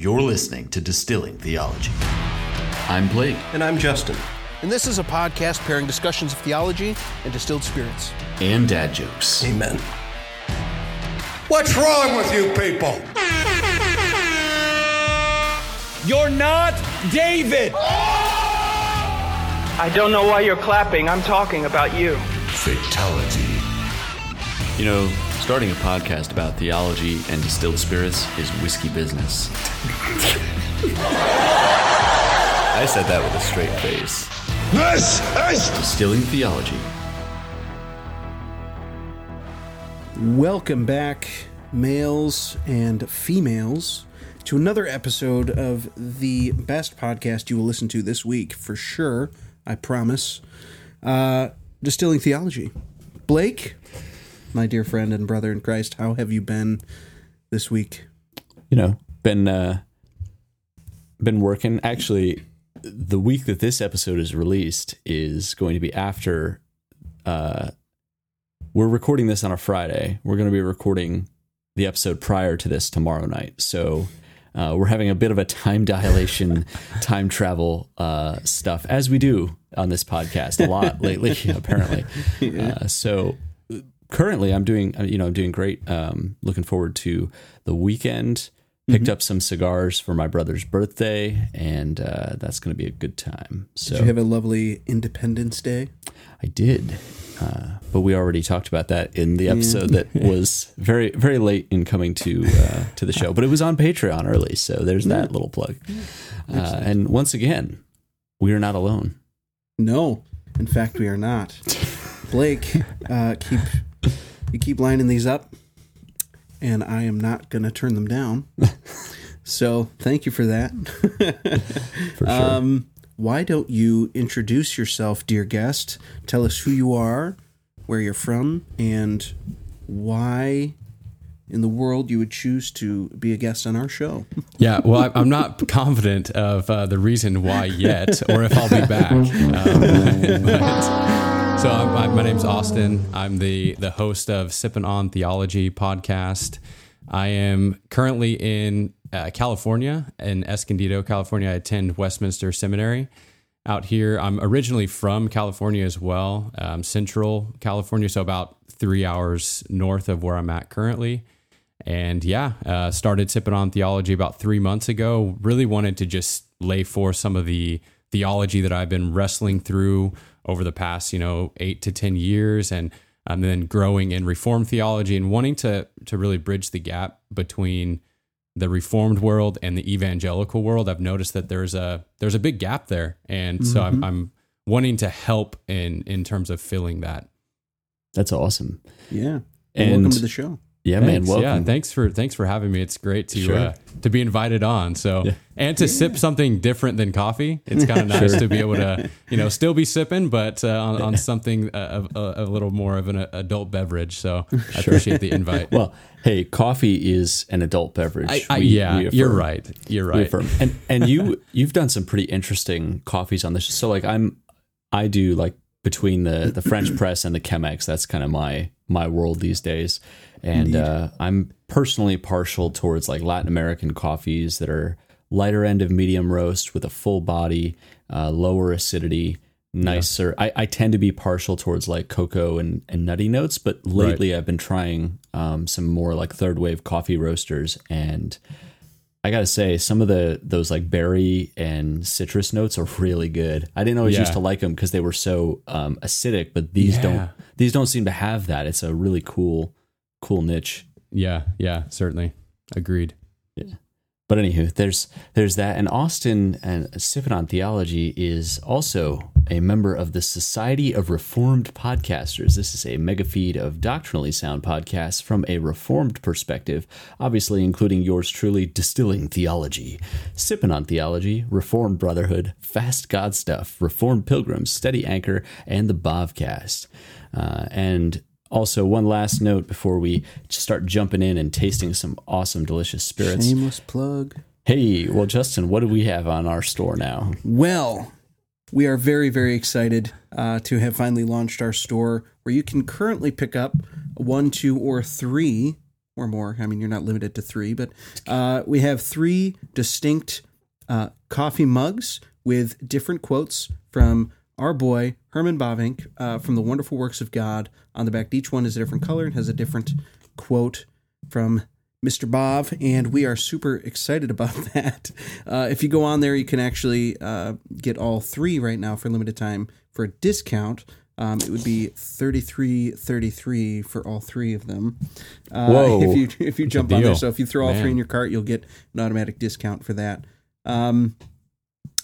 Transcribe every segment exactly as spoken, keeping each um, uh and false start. You're listening to Distilling Theology. I'm Blake. And I'm Justin. And this is a podcast pairing discussions of theology and distilled spirits. And dad jokes. Amen. What's wrong with you people? You're not David! I don't know why you're clapping. I'm talking about you. Fatality. You know, starting a podcast about theology and distilled spirits is whiskey business. I said that with a straight face. This is Distilling Theology. Welcome back, males and females, to another episode of the best podcast you will listen to this week, for sure, I promise. Uh, Distilling Theology. Blake, my dear friend and brother in Christ, how have you been this week? You know, been uh, been working. Actually, the week that this episode is released is going to be after. Uh, we're recording this on a Friday. We're going to be recording the episode prior to this tomorrow night. So uh, we're having a bit of a time dilation, time travel uh, stuff, as we do on this podcast a lot lately, apparently. Yeah. Uh, so... Currently, I'm doing, you know, I'm doing great. Um, looking forward to the weekend. Picked mm-hmm. up some cigars for my brother's birthday, and uh, that's going to be a good time. So, did you have a lovely Independence Day? I did, uh, but we already talked about that in the episode yeah. that was very, very late in coming to uh, to the show. But it was on Patreon early, so there's yeah. that little plug. Yeah. Uh, and once again, we are not alone. No, in fact, we are not. Blake, uh, keep. You keep lining these up, and I am not going to turn them down. So thank you for that. For sure. Um, why don't you introduce yourself, dear guest? Tell us who you are, where you're from, and why in the world you would choose to be a guest on our show. Yeah, well, I'm not confident of uh, the reason why yet, or if I'll be back. Um, but... So I'm, I, my name's Austin. I'm the, the host of Sippin' On Theology podcast. I am currently in uh, California, in Escondido, California. I attend Westminster Seminary out here. I'm originally from California as well, um, Central California, so about three hours north of where I'm at currently. And yeah, uh, started Sippin' On Theology about three months ago. Really wanted to just lay forth some of the theology that I've been wrestling through over the past, you know, eight to ten years, and um, then growing in Reformed theology and wanting to to really bridge the gap between the Reformed world and the evangelical world. I've noticed that there's a there's a big gap there, and mm-hmm. so I'm, I'm wanting to help in in terms of filling that. That's awesome. Yeah, and welcome to the show. Yeah, thanks, man. Welcome. Yeah, thanks for thanks for having me. It's great to sure. uh, to be invited on. So yeah. and to yeah. sip something different than coffee. It's kind of nice sure. to be able to, you know, still be sipping, but uh, on, on something uh, a, a little more of an adult beverage. So sure. I appreciate the invite. Well, hey, coffee is an adult beverage. I, I, we, yeah, we you're right. You're right. And and you you've done some pretty interesting coffees on this. So like I'm I do like between the the French press and the Chemex. That's kind of my my world these days. And uh, I'm personally partial towards like Latin American coffees that are lighter end of medium roast with a full body, uh, lower acidity, nicer. Yeah. I, I tend to be partial towards like cocoa and, and nutty notes, but lately right. I've been trying um, some more like third wave coffee roasters. And I got to say, some of the those like berry and citrus notes are really good. I didn't always yeah. used to like them because they were so um, acidic, but these yeah. don't these don't seem to have that. It's a really cool... cool niche. Yeah, yeah, certainly. Agreed. Yeah. But anywho, there's there's that. And Austin and Sippin' On Theology is also a member of the Society of Reformed Podcasters. This is a mega feed of doctrinally sound podcasts from a Reformed perspective, obviously including yours truly, Distilling Theology, Sippin' On Theology, Reformed Brotherhood, Fast God Stuff, Reformed Pilgrims, Steady Anchor, and the Bobcast. Uh, and also, one last note before we start jumping in and tasting some awesome, delicious spirits. Shameless plug. Hey, well, Justin, what do we have on our store now? Well, we are very, very excited uh, to have finally launched our store where you can currently pick up one, two, or three or more. I mean, you're not limited to three, but uh, we have three distinct uh, coffee mugs with different quotes from our boy, Herman Bavinck, uh, from The Wonderful Works of God on the back. Each one is a different color and has a different quote from Mister Bav, and we are super excited about that. Uh, if you go on there, you can actually uh, get all three right now for a limited time for a discount. Um, it would be thirty-three dollars and thirty-three cents for all three of them. Uh, Whoa. If you, if you jump on there. So if you throw all Man. three in your cart, you'll get an automatic discount for that. Um,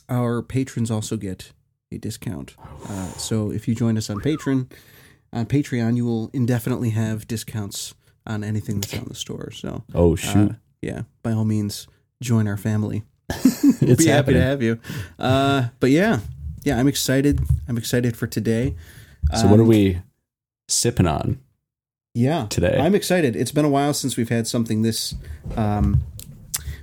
our patrons also get a discount. Uh, so if you join us on Patreon, on Patreon, you will indefinitely have discounts on anything that's on the store. So, oh, shoot. Uh, yeah, by all means, join our family. It's We'll be happening. Happy to have you. Uh, but yeah. Yeah, I'm excited. I'm excited for today. So um, what are we sipping on? Yeah, today? I'm excited. It's been a while since we've had something this um,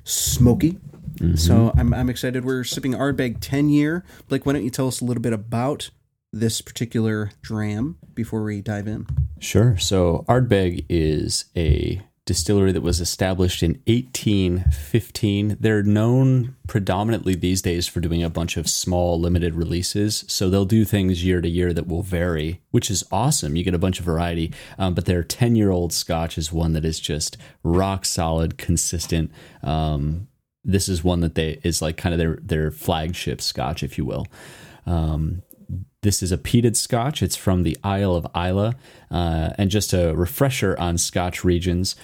smoky. Mm-hmm. So I'm I'm excited. We're sipping Ardbeg ten year. Blake, why don't you tell us a little bit about this particular dram before we dive in? Sure. So Ardbeg is a distillery that was established in eighteen fifteen. They're known predominantly these days for doing a bunch of small limited releases. So they'll do things year to year that will vary, which is awesome. You get a bunch of variety, um, but their ten year old scotch is one that is just rock solid, consistent. Um, this is one that they is like kind of their, their flagship scotch, if you will. Um, This is a peated scotch. It's from the Isle of Islay. Uh, and just a refresher on Scotch regions,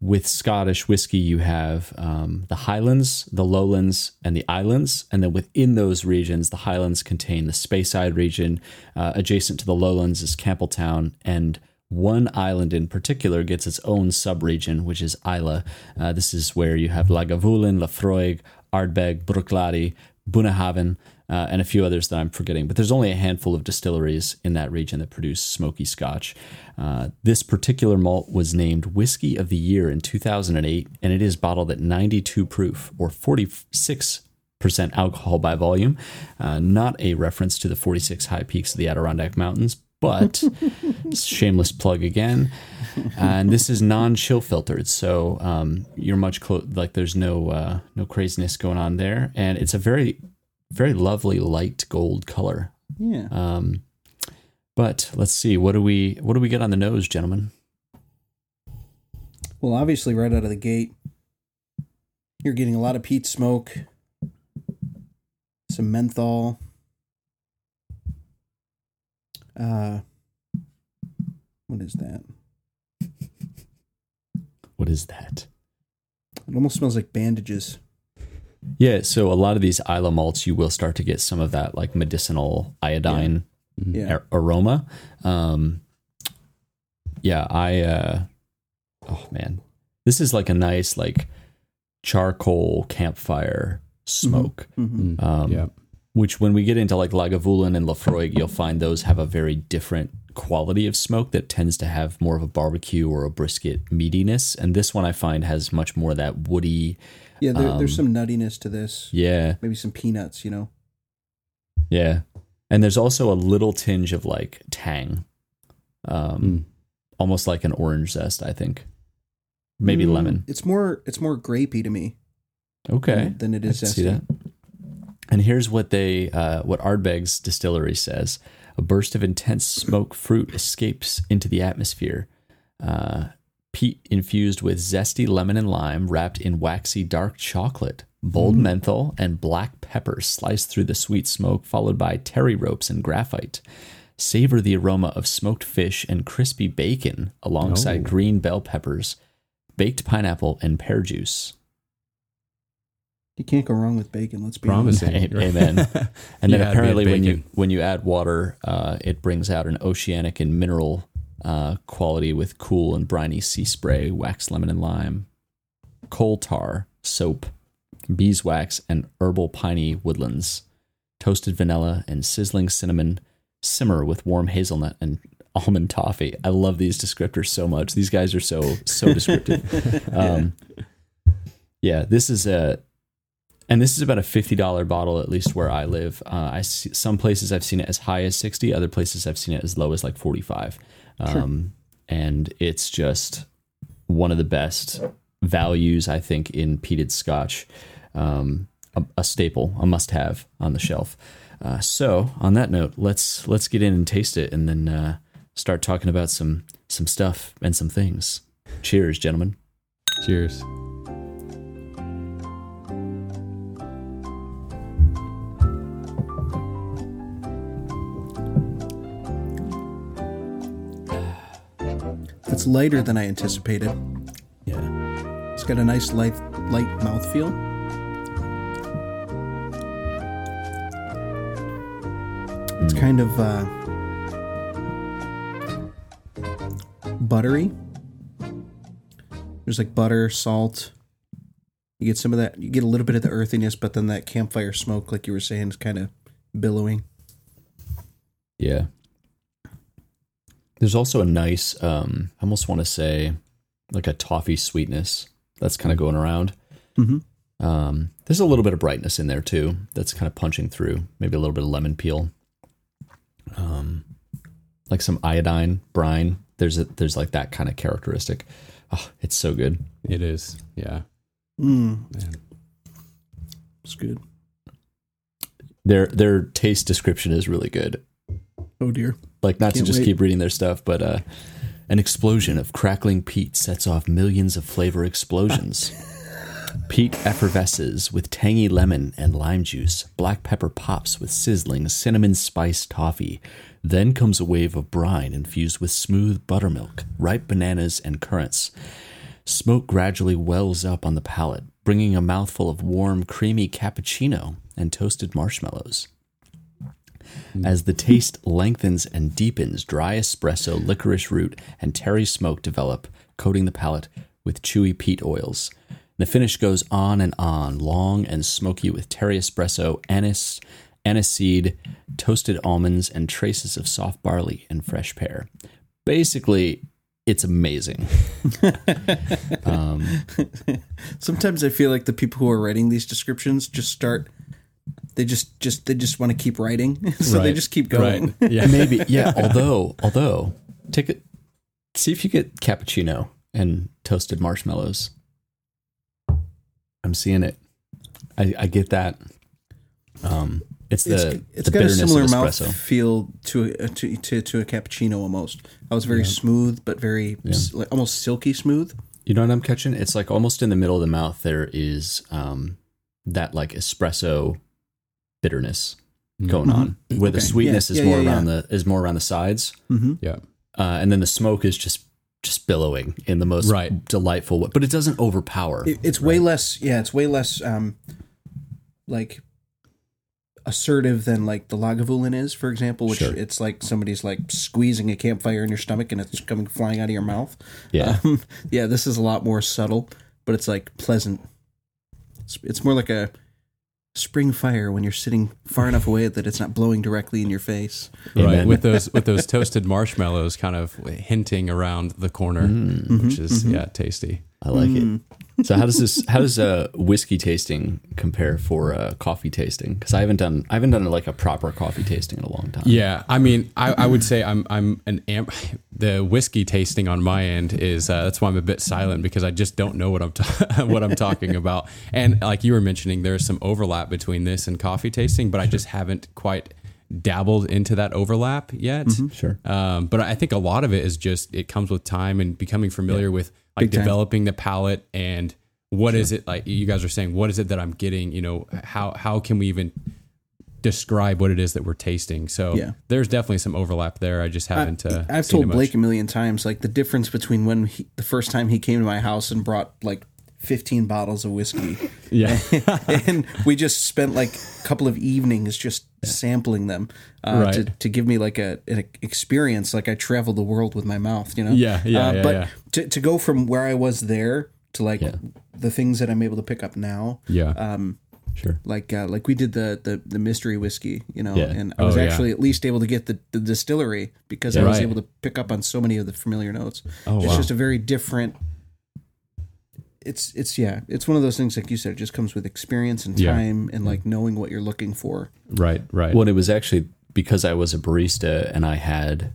with Scottish whiskey, you have um, the Highlands, the Lowlands, and the Islands. And then within those regions, the Highlands contain the Speyside region. Uh, adjacent to the Lowlands is Campbeltown. And one island in particular gets its own subregion, which is Islay. Uh, this is where you have Lagavulin, Laphroaig, Ardbeg, Bruichladdie, Bunahaven, Uh, and a few others that I'm forgetting, but there's only a handful of distilleries in that region that produce smoky scotch. Uh, this particular malt was named Whiskey of the Year in two thousand eight, and it is bottled at ninety-two proof, or forty-six percent alcohol by volume. Uh, not a reference to the forty-six high peaks of the Adirondack Mountains, but shameless plug again. Uh, and this is non-chill filtered, so um, you're much close. Like there's no uh, no craziness going on there, and it's a very Very lovely light gold color. Yeah. Um, but let's see. What do we what do we get on the nose, gentlemen? Well, obviously, right out of the gate, you're getting a lot of peat smoke, some menthol, uh what is that? What is that? It almost smells like bandages. Yeah, so a lot of these Islay malts, you will start to get some of that like medicinal iodine yeah. Yeah. A- aroma. Um, yeah, I, uh, oh man, this is like a nice like charcoal campfire smoke. Mm-hmm. Mm-hmm. Um, yeah. Which when we get into like Lagavulin and Laphroaig, you'll find those have a very different quality of smoke that tends to have more of a barbecue or a brisket meatiness. And this one I find has much more of that woody. Yeah, there, um, there's some nuttiness to this. Yeah. Maybe some peanuts, you know? Yeah. And there's also a little tinge of like tang. Um, mm. Almost like an orange zest, I think. Maybe mm, lemon. It's more it's more grapey to me. Okay. Than, than it is zesty. I can see that. And here's what they uh, what Ardbeg's distillery says. A burst of intense smoke fruit escapes into the atmosphere. Uh, peat infused with zesty lemon and lime, wrapped in waxy dark chocolate. Bold mm. menthol and black pepper sliced through the sweet smoke, followed by terry ropes and graphite. Savor the aroma of smoked fish and crispy bacon alongside oh. green bell peppers, baked pineapple, and pear juice. You can't go wrong with bacon. Let's be Promising. honest. Amen. And then yeah, apparently, when you when you add water, uh, it brings out an oceanic and mineral uh, quality with cool and briny sea spray, wax lemon and lime, coal tar, soap, beeswax, and herbal piney woodlands, toasted vanilla and sizzling cinnamon. Simmer with warm hazelnut and almond toffee. I love these descriptors so much. These guys are so so descriptive. um, yeah, this is a. And this is about a fifty dollars bottle, at least where I live. Uh, I see, some places I've seen it as high as sixty, other places I've seen it as low as like forty-five. Um, sure. And it's just one of the best values, I think, in peated Scotch, um, a, a staple, a must-have on the shelf. Uh, so, on that note, let's let's get in and taste it, and then uh, start talking about some some stuff and some things. Cheers, gentlemen. Cheers. It's lighter than I anticipated. Yeah. It's got a nice light, light mouthfeel. It's kind of uh, buttery. There's like butter, salt. You get some of that. You get a little bit of the earthiness, but then that campfire smoke, like you were saying, is kind of billowing. Yeah. There's also a nice, um, I almost want to say, like a toffee sweetness that's kind of going around. Mm-hmm. Um, there's a little bit of brightness in there, too, that's kind of punching through. Maybe a little bit of lemon peel. Um, like some iodine, brine. There's a, there's like that kind of characteristic. Oh, it's so good. It is, yeah. Mm. Man. It's good. Their Their taste description is really good. Oh, dear. Like, not Can't to just wait. keep reading their stuff, but uh, an explosion of crackling peat sets off millions of flavor explosions. Peat effervesces with tangy lemon and lime juice. Black pepper pops with sizzling cinnamon spice toffee. Then comes a wave of brine infused with smooth buttermilk, ripe bananas, and currants. Smoke gradually wells up on the palate, bringing a mouthful of warm, creamy cappuccino and toasted marshmallows. As the taste lengthens and deepens, dry espresso, licorice root, and tarry smoke develop, coating the palate with chewy peat oils. The finish goes on and on, long and smoky with tarry espresso, anise, aniseed, toasted almonds, and traces of soft barley and fresh pear. Basically, it's amazing. um, Sometimes I feel like the people who are writing these descriptions just start... They just, just they just want to keep writing, so right. they just keep going. Right. Yeah, maybe. Yeah. Although, although, take it. See if you get cappuccino and toasted marshmallows. I'm seeing it. I, I get that. Um, it's the it's, it's the got a similar mouth feel to a, to, to to a cappuccino almost. I was very yeah. smooth, but very yeah. like, almost silky smooth. You know what I'm catching? It's like almost in the middle of the mouth. There is um, that like espresso bitterness going mm-hmm. on, where okay. the sweetness yeah. is yeah, more yeah, around yeah. the is more around the sides. Mm-hmm. Yeah, uh, and then the smoke is just just billowing in the most right. delightful way, but it doesn't overpower. It, it's right? way less. Yeah, it's way less um, like assertive than like the Lagavulin is, for example. Which sure. it's like somebody's like squeezing a campfire in your stomach and it's coming flying out of your mouth. Yeah, um, yeah. This is a lot more subtle, but it's like pleasant. It's, it's more like a spring fire when you're sitting far enough away that it's not blowing directly in your face. Right. Amen. With those with those toasted marshmallows kind of hinting around the corner, mm-hmm. which is mm-hmm. yeah, tasty. I like mm. it. So how does this how does uh whiskey tasting compare for uh coffee tasting? Because I haven't done I haven't done like a proper coffee tasting in a long time. Yeah. I mean I, I would say I'm I'm an amp the whiskey tasting on my end is uh, that's why I'm a bit silent, because I just don't know what I'm ta- what I'm talking about. And like you were mentioning, there's some overlap between this and coffee tasting, but I just haven't quite dabbled into that overlap yet. Mm-hmm. Sure. Um, but I think a lot of it is just it comes with time and becoming familiar yeah. with like Big developing time. the palate and what sure. is it like you guys are saying, what is it that I'm getting? You know, how how can we even describe what it is that we're tasting? So yeah. there's definitely some overlap there. I just haven't. Uh, I've told Blake a million times, like the difference between when he, the first time he came to my house and brought like fifteen bottles of whiskey. yeah. And we just spent like a couple of evenings just yeah. sampling them uh, right. to, to give me like a, an experience. Like I traveled the world with my mouth, you know? Yeah. Yeah. Uh, yeah but yeah. To, to go from where I was there to like yeah. the things that I'm able to pick up now. Yeah. Um, Sure. Like uh, like we did the, the, the mystery whiskey, you know, yeah. and I was oh, actually yeah. at least able to get the, the distillery because yeah, I was right. able to pick up on so many of the familiar notes. Oh, it's wow. just a very different. It's it's yeah, it's one of those things like you said. It just comes with experience and time yeah. and like knowing what you're looking for. Right, right. Well, it was actually because I was a barista and I had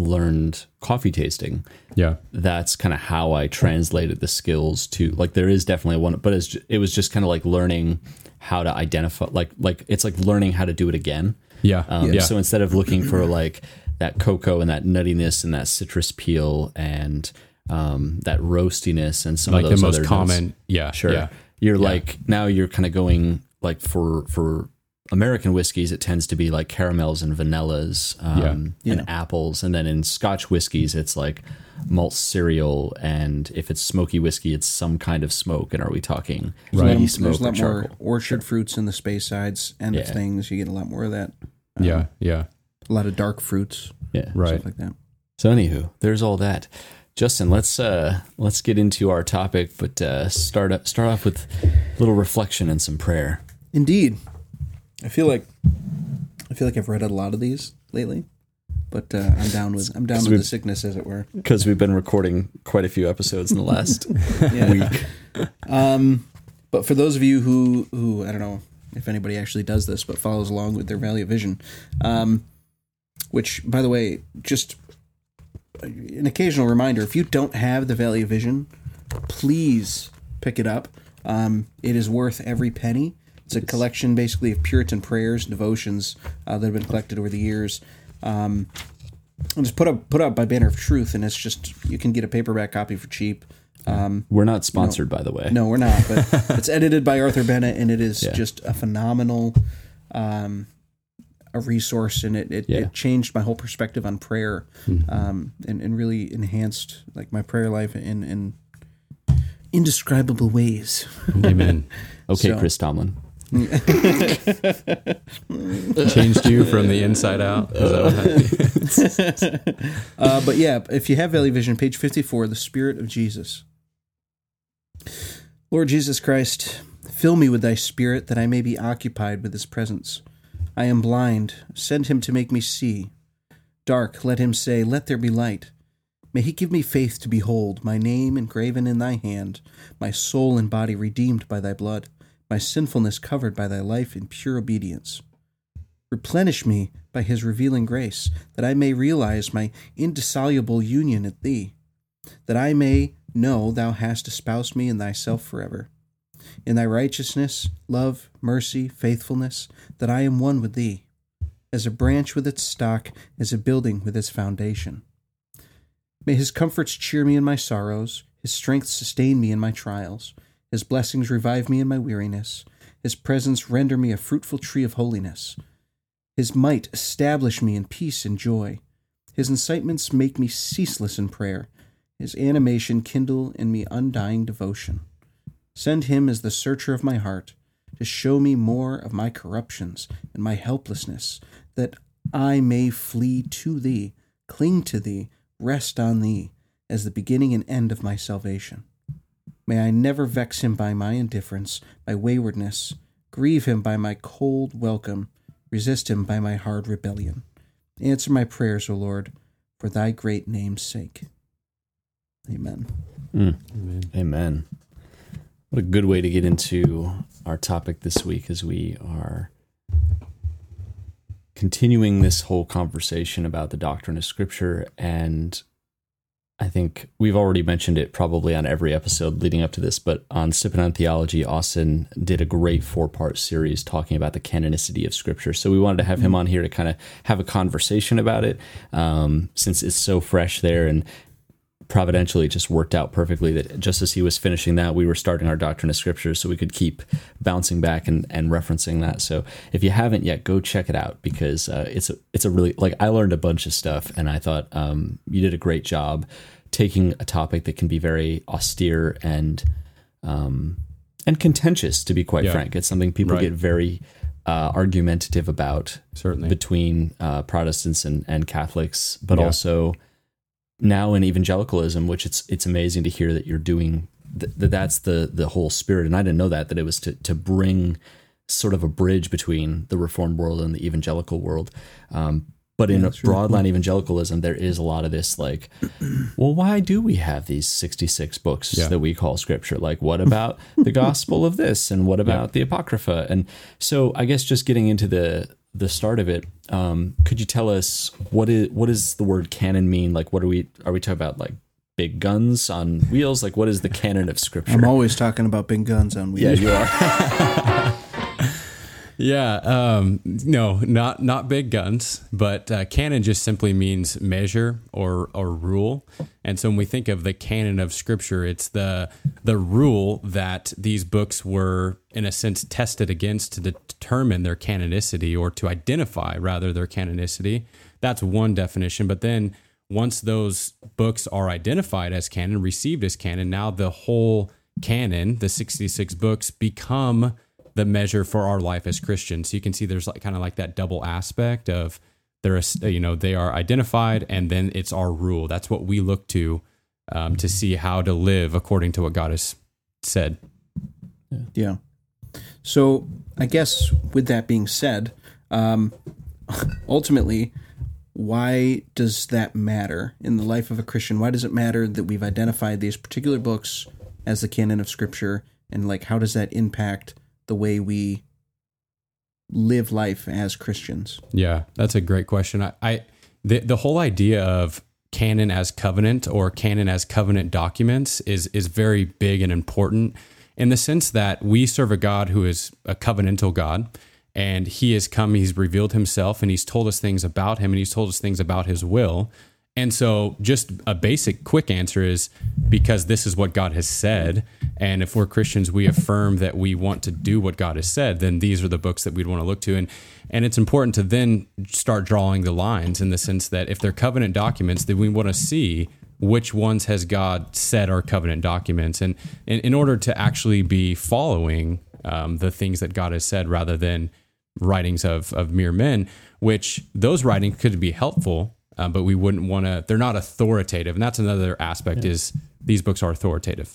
learned coffee tasting. Yeah. That's kind of how I translated the skills to, like, there is definitely one, but it's, it was just kind of like learning how to identify, like, like it's like learning how to do it again. Yeah. Um, yeah. So instead of looking for like that cocoa and that nuttiness and that citrus peel and um, that roastiness and some like of those other, like the most common. Notes, yeah. Sure. Yeah. You're yeah. like, now you're kind of going like for, for, American whiskeys, it tends to be like caramels and vanillas um, yeah. and yeah. apples. And then in Scotch whiskeys, it's like malt cereal. And if it's smoky whiskey, it's some kind of smoke. And are we talking right. There's smoke There's a lot or more orchard sure. fruits in the Speysides end yeah. of things. You get a lot more of that. Um, yeah, yeah. A lot of dark fruits. Yeah, right. Stuff like that. So anywho, there's all that. Justin, let's uh, let's get into our topic, but uh, start up, start off with a little reflection and some prayer. Indeed. I feel like I feel like I've read a lot of these lately, but uh, I'm down with I'm down with the sickness, as it were. Because we've been recording quite a few episodes in the last yeah. week. Um, but for those of you who who I don't know if anybody actually does this, but follows along with their Valley of Vision, um, which, by the way, just an occasional reminder: if you don't have the Valley of Vision, please pick it up. Um, it is worth every penny. It's a collection, basically, of Puritan prayers, devotions uh, that have been collected over the years. Um, it was put up put up by Banner of Truth, and it's just, you can get a paperback copy for cheap. Um, we're not sponsored, no, by the way. No, we're not, but it's edited by Arthur Bennett, and it is yeah. just a phenomenal um, a resource, and it it, yeah. it changed my whole perspective on prayer, mm-hmm. um, and, and really enhanced like my prayer life in, in indescribable ways. Amen. Okay, so, Chris Tomlin. Changed you from the inside out. uh, but yeah, if you have Valley Vision, page fifty-four, the Spirit of Jesus. Lord Jesus Christ, fill me with thy Spirit that I may be occupied with his presence. I am blind. Send him to make me see. Dark, let him say, let there be light. May he give me faith to behold, my name engraven in thy hand, my soul and body redeemed by thy blood, my sinfulness covered by thy life in pure obedience. Replenish me by his revealing grace, that I may realize my indissoluble union at thee, that I may know thou hast espoused me in thyself forever. In thy righteousness, love, mercy, faithfulness, that I am one with thee, as a branch with its stock, as a building with its foundation. May his comforts cheer me in my sorrows, his strength sustain me in my trials, his blessings revive me in my weariness. His presence render me a fruitful tree of holiness. His might establish me in peace and joy. His incitements make me ceaseless in prayer. His animation kindle in me undying devotion. Send him as the searcher of my heart to show me more of my corruptions and my helplessness, that I may flee to thee, cling to thee, rest on thee as the beginning and end of my salvation. May I never vex him by my indifference, my waywardness, grieve him by my cold welcome, resist him by my hard rebellion. Answer my prayers, O Lord, for thy great name's sake. Amen. Mm. Amen. Amen. What a good way to get into our topic this week, as we are continuing this whole conversation about the doctrine of Scripture. And I think we've already mentioned it probably on every episode leading up to this, but on Sippin' On Theology, Austin did a great four-part series talking about the canonicity of Scripture. So we wanted to have mm-hmm. him on here to kind of have a conversation about it, um, since it's so fresh there, and providentially just worked out perfectly that just as he was finishing that, we were starting our doctrine of Scripture, so we could keep bouncing back and, and referencing that. So if you haven't yet, go check it out, because uh, it's a, it's a really, like, I learned a bunch of stuff, and I thought um, you did a great job taking a topic that can be very austere and um, and contentious, to be quite yeah. frank. It's something people right. get very uh, argumentative about, certainly between uh, Protestants and, and Catholics, but yeah. also now in evangelicalism, which it's it's amazing to hear that you're doing th- that. That's the the whole spirit, and I didn't know that that it was to to bring sort of a bridge between the Reformed world and the evangelical world. Um, But in yeah, broadline evangelicalism, there is a lot of this like, well, why do we have these sixty-six books yeah. that we call Scripture? Like, what about the gospel of this? And what about yeah. the Apocrypha? And so I guess just getting into the the start of it, um, could you tell us what is what does the word canon mean? Like, what are we are we talking about? Like big guns on wheels? Like, what is the canon of Scripture? I'm always talking about big guns on wheels. Yeah, you are. Yeah, um, no, not not big guns, but uh, canon just simply means measure or or rule. And so when we think of the canon of Scripture, it's the the rule that these books were, in a sense, tested against to determine their canonicity, or to identify, rather, their canonicity. That's one definition. But then once those books are identified as canon, received as canon, now the whole canon, the sixty-six books, become the measure for our life as Christians. So you can see there's like kind of like that double aspect of there is, you know, they are identified and then it's our rule. That's what we look to, um, to see how to live according to what God has said. Yeah. So I guess with that being said, um, ultimately, why does that matter in the life of a Christian? Why does it matter that we've identified these particular books as the canon of Scripture? And like, how does that impact the way we live life as Christians? Yeah, that's a great question. I, I the, the whole idea of canon as covenant, or canon as covenant documents, is is very big and important, in the sense that we serve a God who is a covenantal God, and he has come, he's revealed himself, and he's told us things about him, and he's told us things about his will. And so just a basic quick answer is because this is what God has said. And if we're Christians, we affirm that we want to do what God has said, then these are the books that we'd want to look to. And and it's important to then start drawing the lines, in the sense that if they're covenant documents, then we want to see which ones has God said are covenant documents. And in, in order to actually be following um, the things that God has said, rather than writings of, of mere men, which those writings could be helpful, Uh, but we wouldn't want to, they're not authoritative. And that's another aspect, yeah, is these books are authoritative.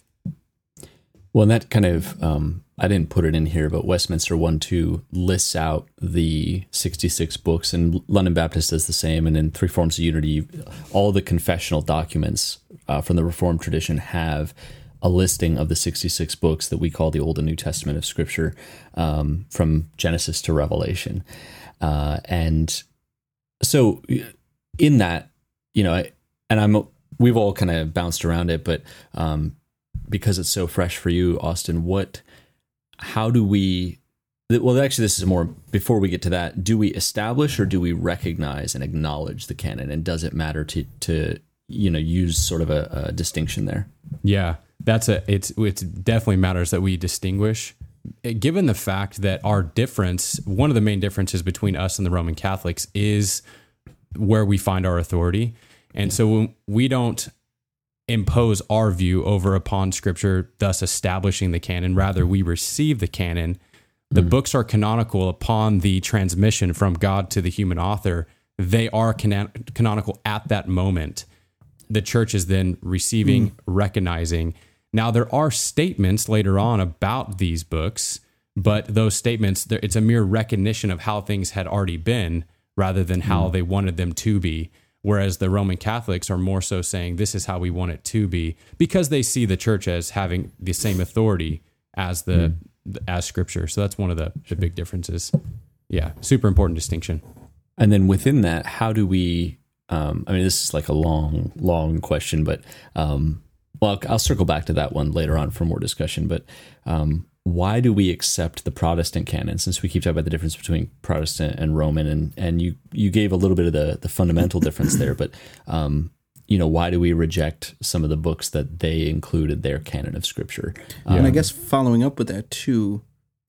Well, and that kind of, um, I didn't put it in here, but Westminster one two lists out the sixty-six books, and London Baptist does the same. And in Three Forms of Unity, all the confessional documents uh, from the Reformed tradition have a listing of the sixty-six books that we call the Old and New Testament of Scripture, um, from Genesis to Revelation. Uh, and so... in that, you know, and I'm, we've all kind of bounced around it, but um, because it's so fresh for you, Austin, what, how do we, well, actually this is more, before we get to that, do we establish or do we recognize and acknowledge the canon? And does it matter to, to you know, use sort of a, a distinction there? Yeah, that's a, it's, it definitely matters that we distinguish. Given the fact that our difference, one of the main differences between us and the Roman Catholics is where we find our authority. And so we don't impose our view over upon Scripture, thus establishing the canon. Rather, we receive the canon. The mm-hmm. books are canonical upon the transmission from God to the human author. They are canon- canonical at that moment. The church is then receiving, mm-hmm. recognizing. Now, there are statements later on about these books, but those statements, it's a mere recognition of how things had already been, rather than how they wanted them to be. Whereas the Roman Catholics are more so saying, this is how we want it to be, because they see the church as having the same authority as the mm. as Scripture. So that's one of the, the big differences. Yeah, super important distinction. And then within that, how do we, um, I mean, this is like a long, long question, but um, well, I'll, I'll circle back to that one later on for more discussion, but um why do we accept the Protestant canon, since we keep talking about the difference between Protestant and Roman, and, and you, you gave a little bit of the, the fundamental difference there, but, um, you know, why do we reject some of the books that they included their canon of Scripture? Um, and I guess following up with that too,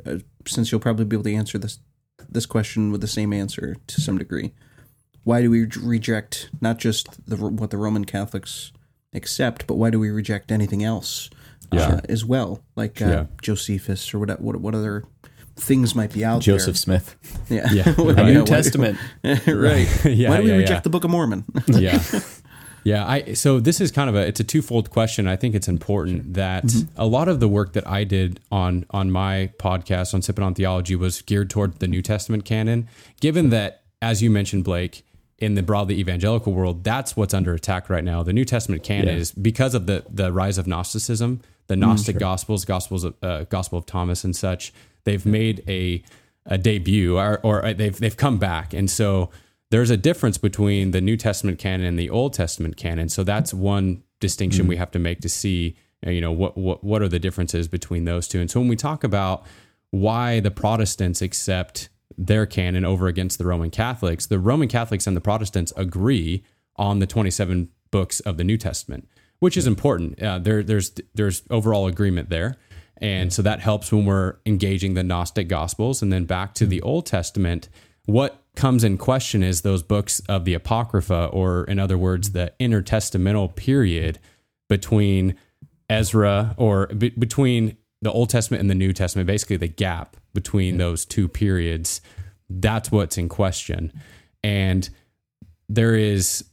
uh, since you'll probably be able to answer this, this question with the same answer to some degree, why do we reject not just the, what the Roman Catholics accept, but why do we reject anything else? Yeah. Uh, as well, like uh, yeah. Josephus, or what, what what other things might be out Joseph there. Joseph Smith. Yeah. yeah. Right. New yeah. Testament. right. yeah, Why do we yeah, reject yeah. the Book of Mormon? yeah. Yeah. I. So this is kind of a, it's a twofold question. I think it's important that mm-hmm. a lot of the work that I did on, on my podcast on Sippin' On Theology was geared toward the New Testament canon, given that, as you mentioned, Blake, in the broadly evangelical world, that's what's under attack right now. The New Testament canon yeah. is, because of the, the rise of Gnosticism, the Gnostic mm, sure. Gospels, Gospels of, uh, Gospel of Thomas and such, they've made a a debut, or, or they've they've come back. And so there's a difference between the New Testament canon and the Old Testament canon. So that's one distinction mm-hmm. we have to make to see, you know, what, what what are the differences between those two. And so when we talk about why the Protestants accept their canon over against the Roman Catholics, the Roman Catholics and the Protestants agree on the twenty-seven books of the New Testament, which is important. Uh, there, there's there's overall agreement there. And so that helps when we're engaging the Gnostic Gospels. And then back to the Old Testament, what comes in question is those books of the Apocrypha, or in other words, the intertestamental period between Ezra or be, between the Old Testament and the New Testament, basically the gap between yeah. those two periods. That's what's in question. And there is,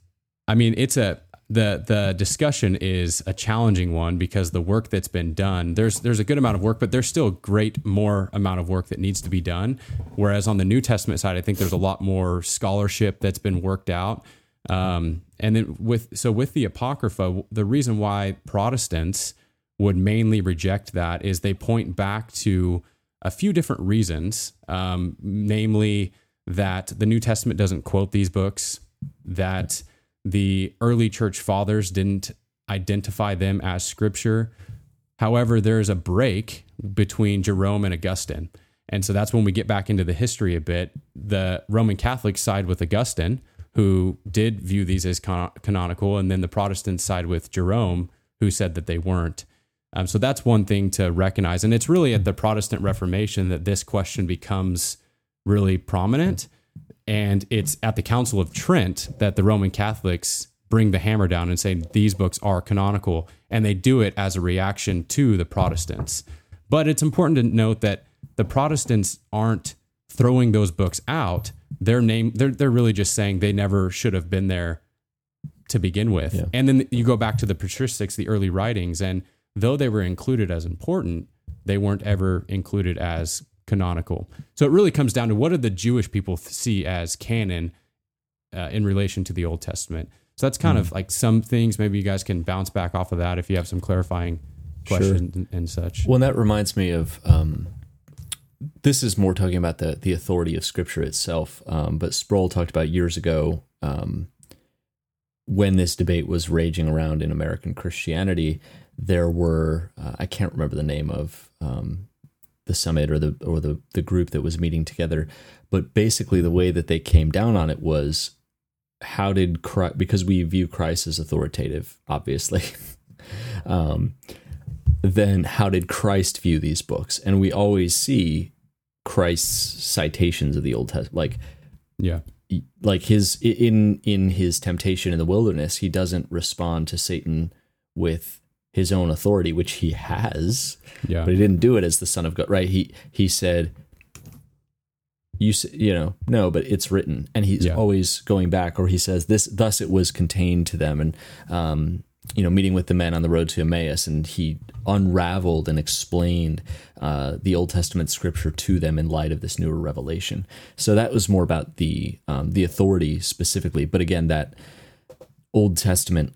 I mean, it's a, the the discussion is a challenging one because the work that's been done, there's there's a good amount of work, but there's still a great more amount of work that needs to be done. Whereas on the New Testament side, I think there's a lot more scholarship that's been worked out. Um, and then with so with the Apocrypha, the reason why Protestants would mainly reject that is they point back to a few different reasons, um, namely that the New Testament doesn't quote these books, that the early church fathers didn't identify them as scripture. However, there is a break between Jerome and Augustine. And so that's when we get back into the history a bit. The Roman Catholic side with Augustine, who did view these as con- canonical, and then the Protestant side with Jerome, who said that they weren't. Um, so that's one thing to recognize. And it's really at the Protestant Reformation that this question becomes really prominent. And it's at the Council of Trent that the Roman Catholics bring the hammer down and say these books are canonical, and they do it as a reaction to the Protestants. But it's important to note that the Protestants aren't throwing those books out. Their name, they're, they're really just saying they never should have been there to begin with. Yeah. And then you go back to the patristics, the early writings, and though they were included as important, they weren't ever included as canonical. So it really comes down to what do the Jewish people th- see as canon uh, in relation to the Old Testament. So that's kind mm. of like some things. Maybe you guys can bounce back off of that if you have some clarifying questions sure. and, and such. Well, and that reminds me of um, this is more talking about the the authority of Scripture itself. Um, but Sproul talked about years ago um, when this debate was raging around in American Christianity. There were uh, I can't remember the name of. Um, the summit or the or the the group that was meeting together. But basically the way that they came down on it was, how did Christ, because we view Christ as authoritative, obviously, um, then how did Christ view these books? And we always see Christ's citations of the Old Testament. Like, yeah. Like his in in his temptation in the wilderness, he doesn't respond to Satan with his own authority, which he has, yeah. but he didn't do it as the Son of God, right? He he said, "You you know, no, but it's written," and he's yeah. always going back, or he says, "This thus it was contained to them," and um, you know, meeting with the men on the road to Emmaus, and he unraveled and explained uh, the Old Testament scripture to them in light of this newer revelation. So that was more about the um, the authority specifically, but again, that Old Testament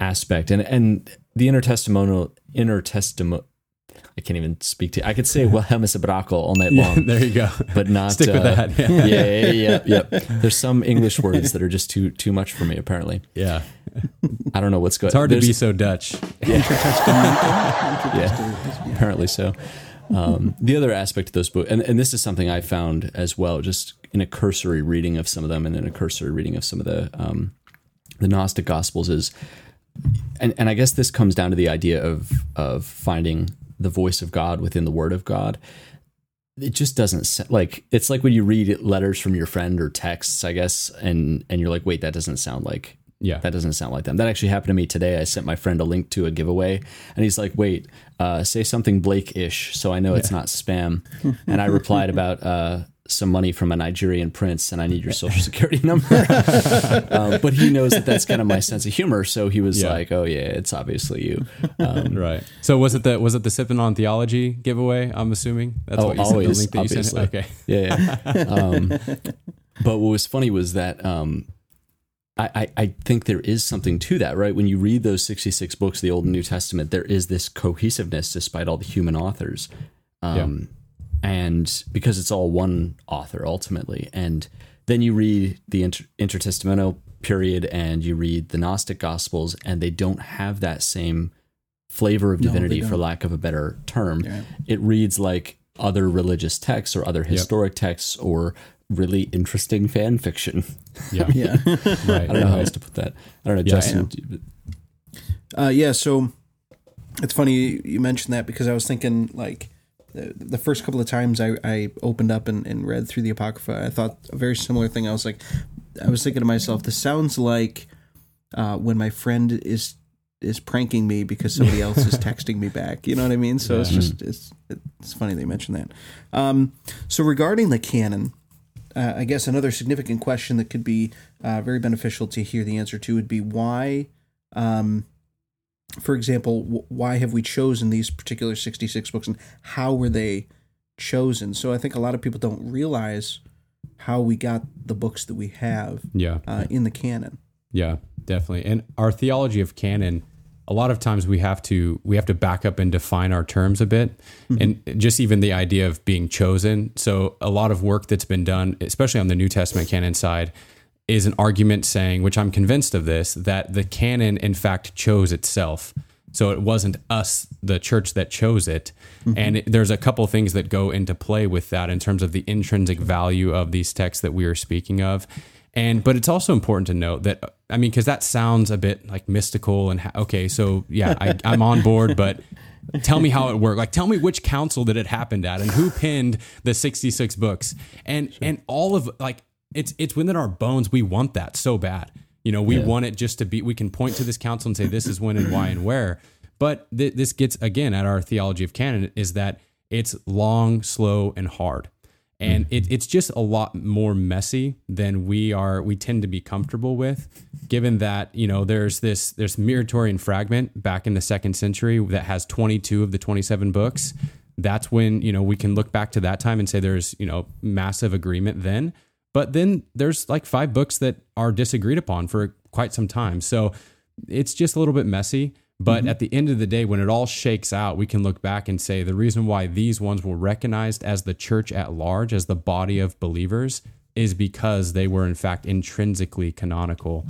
aspect and and. The intertestamental, intertestamental, I can't even speak to I could say Wilhelmus Abrakel all night long. Yeah, there you go. But not... Stick uh, with that. Yeah, yeah, yeah, yeah, yeah. There's some English words that are just too too much for me, apparently. Yeah. I don't know what's going on. It's hard There's, to be so Dutch. Yeah. yeah, apparently so. Um, the other aspect of those books, and, and this is something I found as well, just in a cursory reading of some of them and in a cursory reading of some of the um, the Gnostic Gospels is... And and I guess this comes down to the idea of of finding the voice of God within the Word of God. It just doesn't like it's like when you read letters from your friend or texts, I guess, and and you're like, wait, that doesn't sound like yeah, that doesn't sound like them. That actually happened to me today. I sent my friend a link to a giveaway, and he's like, wait, uh, say something Blake-ish, so I know yeah. it's not spam. And I replied about. Uh, some money from a Nigerian prince and I need your social security number. um, but he knows that that's kind of my sense of humor. So he was yeah. like, oh yeah, it's obviously you. Um, right. So was it the, was it the Sippin' On Theology giveaway? I'm assuming that's oh, what you always, said, the link that you sent? Okay. Yeah. yeah. Um, but what was funny was that, um, I, I, I think there is something to that, right? When you read those sixty-six books of the Old and New Testament, there is this cohesiveness despite all the human authors. Um, yeah. and because it's all one author ultimately. And then you read the inter- intertestamental period and you read the Gnostic Gospels, and they don't have that same flavor of divinity, no, for lack of a better term. Yeah. It reads like other religious texts or other historic yep. texts or really interesting fan fiction. Yeah. yeah. Right. I don't know how else to put that. I don't know, yeah, Justin. Yeah. Uh, yeah, so it's funny you mentioned that, because I was thinking, like, the, the first couple of times I, I opened up and, and read through the Apocrypha, I thought a very similar thing. I was like, I was thinking to myself, this sounds like uh, when my friend is is pranking me because somebody else is texting me back. You know what I mean? So yeah. it's just, it's it's funny they mentioned that. Um, so regarding the canon, uh, I guess another significant question that could be uh, very beneficial to hear the answer to would be why, um, for example, w- why have we chosen these particular sixty-six books, and how were they chosen? So I think a lot of people don't realize how we got the books that we have yeah. uh, in the canon. Yeah, definitely. And our theology of canon, a lot of times we have to we have to back up and define our terms a bit, mm-hmm. and just even the idea of being chosen. So a lot of work that's been done, especially on the New Testament canon side, is an argument saying, which I'm convinced of this, that the canon in fact chose itself. So it wasn't us, the church, that chose it. Mm-hmm. And it, there's a couple things that go into play with that in terms of the intrinsic value of these texts that we are speaking of. And, but it's also important to note that, I mean, because that sounds a bit like mystical and ha- okay, so yeah, I, I'm on board, but tell me how it worked. Like, tell me which council did it happen at and who penned the sixty-six books. And, sure. and all of, like, it's, it's within our bones. We want that so bad. You know, we yeah. want it just to be, we can point to this council and say, this is when and why and where. But th- this gets, again, at our theology of canon, is that it's long, slow, and hard. And it, it's just a lot more messy than we are. We tend to be comfortable with, given that, you know, there's this there's Muratorian fragment back in the second century that has twenty-two of the twenty-seven books. That's when, you know, we can look back to that time and say there's, you know, massive agreement then. But then there's like five books that are disagreed upon for quite some time. So it's just a little bit messy. But mm-hmm. at the end of the day, when it all shakes out, we can look back and say the reason why these ones were recognized as the church at large, as the body of believers, is because they were, in fact, intrinsically canonical.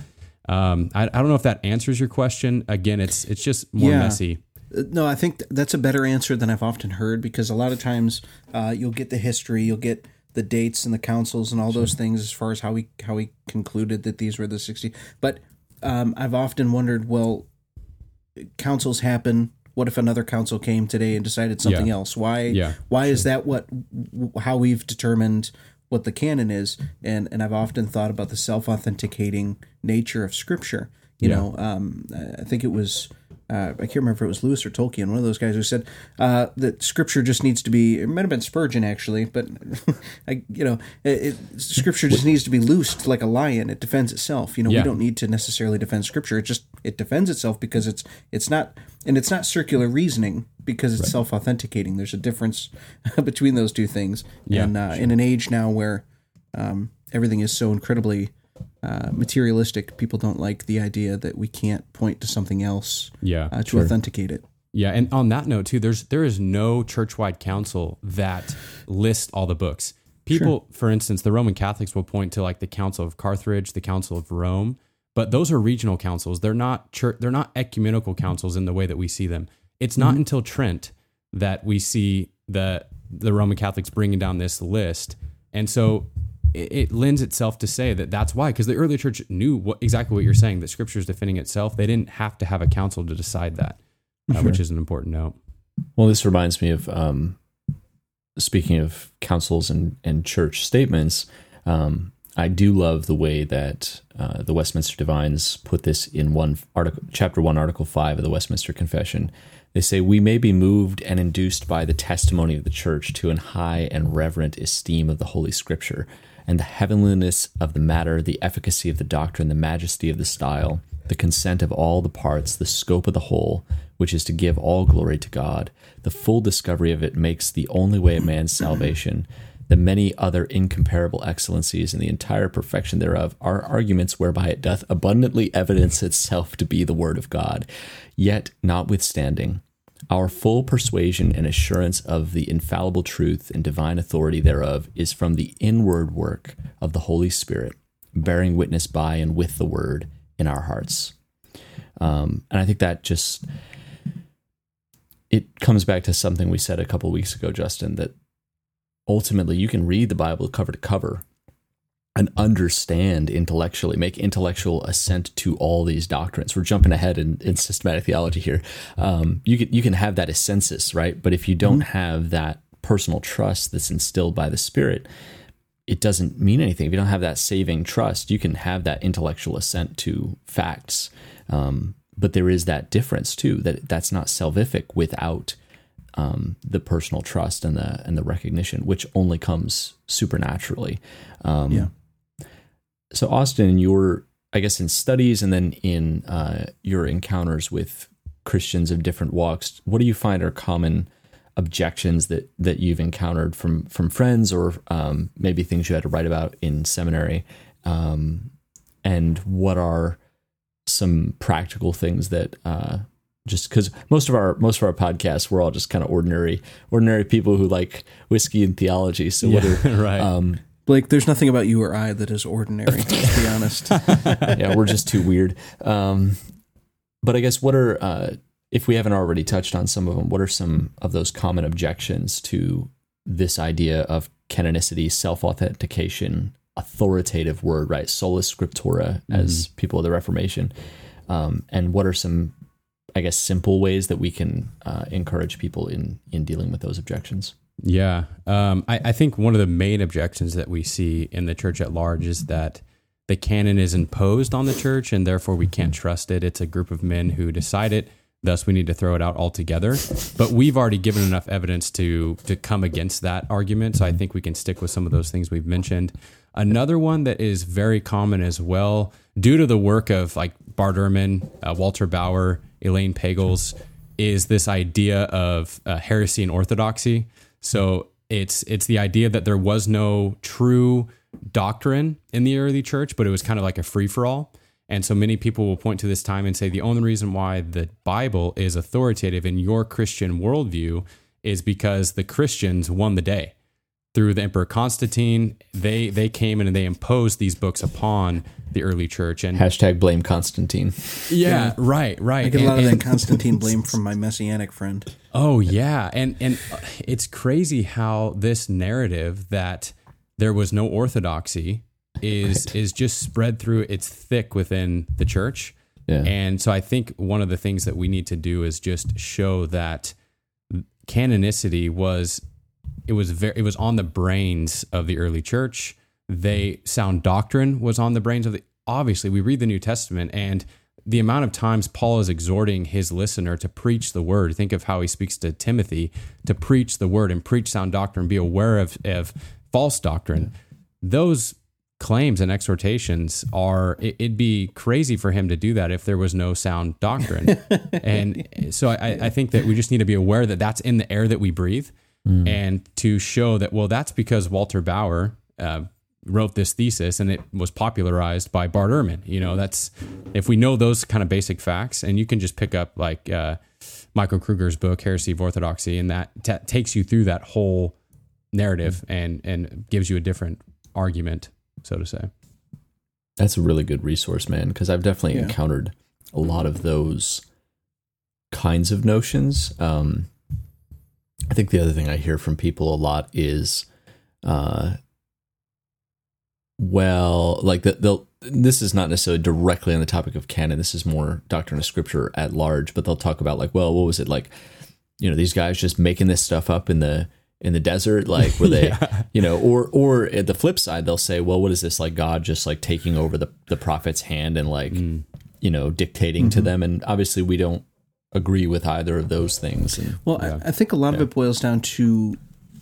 Um, I, I don't know if that answers your question. Again, it's it's just more yeah. messy. No, I think that's a better answer than I've often heard, because a lot of times uh, you'll get the history, you'll get the dates and the councils and all sure. those things as far as how we, how we concluded that these were the sixty. But um, I've often wondered, well, councils happen. What if another council came today and decided something yeah. else? Why? Yeah, why sure. is that what? How we've determined what the canon is? And and I've often thought about the self-authenticating nature of Scripture. You yeah. know, um, I think it was uh, I can't remember if it was Lewis or Tolkien, one of those guys who said uh, that Scripture just needs to be. It might have been Spurgeon actually, but I, you know, it, it, Scripture just needs to be loosed like a lion. It defends itself. You know, yeah. we don't need to necessarily defend Scripture. It just it defends itself because it's it's not and it's not circular reasoning, because it's right. self-authenticating. There's a difference between those two things. Yeah, and uh, sure. in an age now where um, everything is so incredibly Uh, materialistic, people don't like the idea that we can't point to something else yeah, uh, to sure. authenticate it. Yeah, and on that note too, there's there is no church-wide council that lists all the books. People, sure. for instance, the Roman Catholics will point to like the Council of Carthage, the Council of Rome, but those are regional councils. They're not church. They're not ecumenical councils in the way that we see them. It's not mm-hmm. until Trent that we see the the Roman Catholics bringing down this list, and so. It lends itself to say that that's why, because the early church knew what, exactly what you're saying, that Scripture is defending itself. They didn't have to have a council to decide that, uh, sure. which is an important note. Well, this reminds me of, um, speaking of councils and, and church statements, um, I do love the way that uh, the Westminster Divines put this in one article, chapter one, article five of the Westminster Confession. They say, we may be moved and induced by the testimony of the church to an high and reverent esteem of the Holy Scripture, and the heavenliness of the matter, the efficacy of the doctrine, the majesty of the style, the consent of all the parts, the scope of the whole, which is to give all glory to God. The full discovery of it makes the only way of man's salvation. The many other incomparable excellencies and the entire perfection thereof are arguments whereby it doth abundantly evidence itself to be the word of God. Yet, notwithstanding, Our full persuasion and assurance of the infallible truth and divine authority thereof is from the inward work of the Holy Spirit, bearing witness by and with the Word in our hearts. Um, and I think that just, it comes back to something we said a couple of weeks ago, Justin, that ultimately you can read the Bible cover to cover and understand intellectually, make intellectual assent to all these doctrines. We're jumping ahead in, in systematic theology here. Um, you can, you can have that ascensus, right? But if you don't have that personal trust that's instilled by the Spirit, it doesn't mean anything. If you don't have that saving trust, you can have that intellectual assent to facts. Um, but there is that difference too, that that's not salvific without um, the personal trust and the, and the recognition, which only comes supernaturally. Um, yeah. So Austin, in your, I guess in studies and then in uh, your encounters with Christians of different walks, what do you find are common objections that, that you've encountered from, from friends or um, maybe things you had to write about in seminary? Um, and what are some practical things that uh, just because most of our, most of our podcasts, we're all just kind of ordinary, ordinary people who like whiskey and theology. So yeah, what are, right. um, Blake, there's nothing about you or I that is ordinary, to be honest. Yeah, we're just too weird. Um, but I guess what are, uh, if we haven't already touched on some of them, what are some of those common objections to this idea of canonicity, self-authentication, authoritative word, right? Sola Scriptura, mm-hmm. as people of the Reformation. Um, and what are some, I guess, simple ways that we can uh, encourage people in, in dealing with those objections? Yeah. Um, I, I think one of the main objections that we see in the church at large is that the canon is imposed on the church and therefore we can't trust it. It's a group of men who decide it. Thus, we need to throw it out altogether. But we've already given enough evidence to to come against that argument. So I think we can stick with some of those things we've mentioned. Another one that is very common as well, due to the work of like Bart Ehrman, uh, Walter Bauer, Elaine Pagels, is this idea of uh, heresy and orthodoxy. So it's it's the idea that there was no true doctrine in the early church, but it was kind of like a free-for-all. And so many people will point to this time and say the only reason why the Bible is authoritative in your Christian worldview is because the Christians won the day. Through the Emperor Constantine, they they came in and they imposed these books upon the early church. And hashtag blame Constantine. Yeah, yeah. right, right. I get and, a lot and, of that Constantine blame from my Messianic friend. Oh, yeah. And, and it's crazy how this narrative that there was no orthodoxy is right. is just spread through. It's thick within the church. Yeah. And so I think one of the things that we need to do is just show that canonicity was it was very it was on the brains of the early church. They sound doctrine was on the brains of the obviously we read the New Testament and the amount of times Paul is exhorting his listener to preach the word. Think of how he speaks to Timothy to preach the word and preach sound doctrine, be aware of, of false doctrine. Yeah. Those claims and exhortations are it, it'd be crazy for him to do that if there was no sound doctrine. And so I, I think that we just need to be aware that that's in the air that we breathe mm. and to show that, well, that's because Walter Bauer uh, wrote this thesis and it was popularized by Bart Ehrman. You know, that's if we know those kind of basic facts and you can just pick up like uh, Michael Kruger's book, Heresy of Orthodoxy, and that t- takes you through that whole narrative and, and gives you a different argument. So to say, that's a really good resource, man, because I've definitely yeah. encountered a lot of those kinds of notions. Um, I think the other thing I hear from people a lot is, uh, well, like the, they'll, this is not necessarily directly on the topic of canon. This is more doctrine of scripture at large, but they'll talk about like, well, what was it like, you know, these guys just making this stuff up in the, in the desert, like where they, yeah. you know, or, or at the flip side, they'll say, well, what is this like God just like taking over the, the prophet's hand and like, mm. you know, dictating mm-hmm. to them. And obviously we don't agree with either of those things. And, well, yeah. I, I think a lot yeah. of it boils down to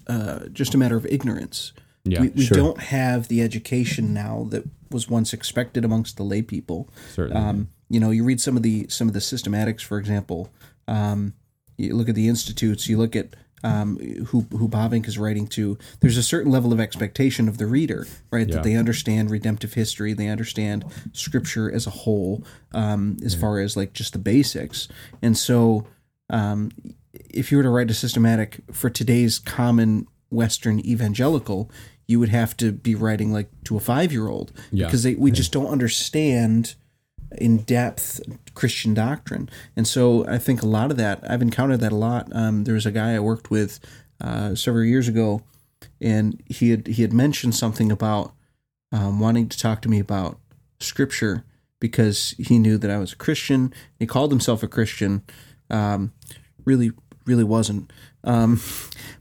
uh, just a matter of ignorance. Yeah, we we sure. don't have the education now that was once expected amongst the lay people. Certainly. Um, you know, you read some of the, some of the systematics, for example, um, you look at the institutes, you look at, Um, who who Bavinck is writing to, there's a certain level of expectation of the reader, right? Yeah. That they understand redemptive history, they understand scripture as a whole, um, as yeah. far as like just the basics. And so um, if you were to write a systematic for today's common Western evangelical, you would have to be writing like to a five-year-old yeah. because they, we yeah. just don't understand in depth Christian doctrine. And so I think a lot of that, I've encountered that a lot. Um, there was a guy I worked with uh, several years ago, and he had, he had mentioned something about um, wanting to talk to me about Scripture because he knew that I was a Christian. He called himself a Christian. Um, really, really wasn't. Um,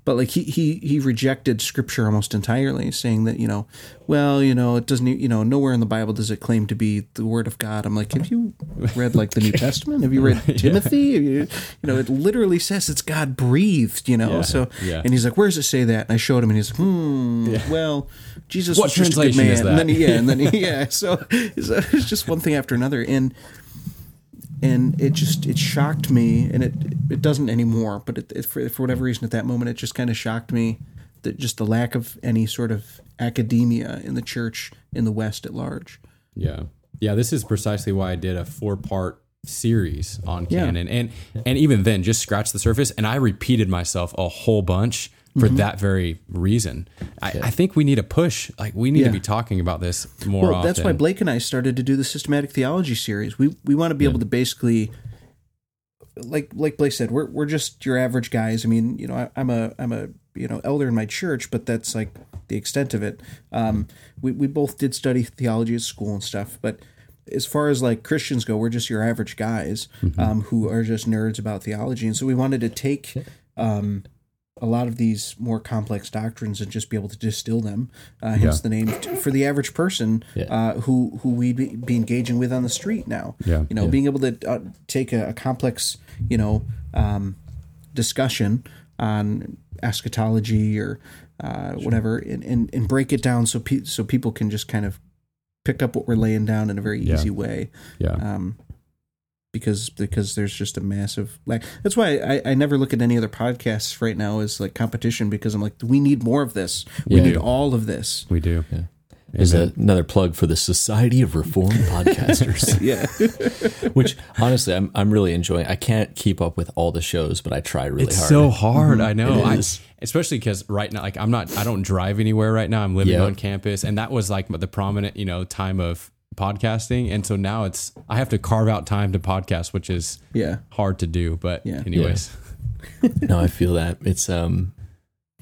but like he, he, he rejected Scripture almost entirely, saying that, you know, well, you know, it doesn't, you know, nowhere in the Bible does it claim to be the Word of God. I'm like, have you read like the New Testament? Have you read yeah. Timothy? You, you know, it literally says it's God breathed, you know? Yeah. So, yeah. and he's like, where does it say that? And I showed him and he's like, Hmm, yeah. well, Jesus what was just a good man. Is that? And then, yeah. And then, yeah. So, so it's just one thing after another. And, And it just, it shocked me, and it it doesn't anymore, but it, it, for, for whatever reason at that moment, it just kind of shocked me that just the lack of any sort of academia in the church in the West at large. Yeah. Yeah, this is precisely why I did a four-part series on canon. Yeah. And, and even then, just scratched the surface, and I repeated myself a whole bunch for mm-hmm. that very reason. I, yeah. I think we need a push. Like we need yeah. to be talking about this more well, often. That's why Blake and I started to do the systematic theology series. We we want to be yeah. able to basically, like like Blake said, we're we're just your average guys. I mean, you know, I, I'm a I'm a you know elder in my church, but that's like the extent of it. Um, we we both did study theology at school and stuff, but as far as like Christians go, we're just your average guys mm-hmm. um, who are just nerds about theology. And so we wanted to take. Um, a lot of these more complex doctrines and just be able to distill them, uh, hence yeah. the name t- for the average person yeah. uh, who who we'd be, be engaging with on the street now. Yeah. You know, yeah. being able to uh, take a, a complex, you know, um, discussion on eschatology or uh, sure. whatever and, and, and break it down so pe- so people can just kind of pick up what we're laying down in a very yeah. easy way. Yeah. Um, Because because there's just a massive lack. That's why I, I never look at any other podcasts right now as like competition, because I'm like, we need more of this. We yeah. need all of this. We do. Yeah. There's a, another plug for the Society of Reformed Podcasters. yeah. Which, honestly, I'm I'm really enjoying. I can't keep up with all the shows, but I try really it's hard. It's so hard. Mm-hmm. I know. I, especially because right now, like, I'm not, I don't drive anywhere right now. I'm living yeah. on campus. And that was like the prominent, you know, time of podcasting, and so now it's I have to carve out time to podcast, which is yeah hard to do, but yeah. anyways yeah. no I feel that it's um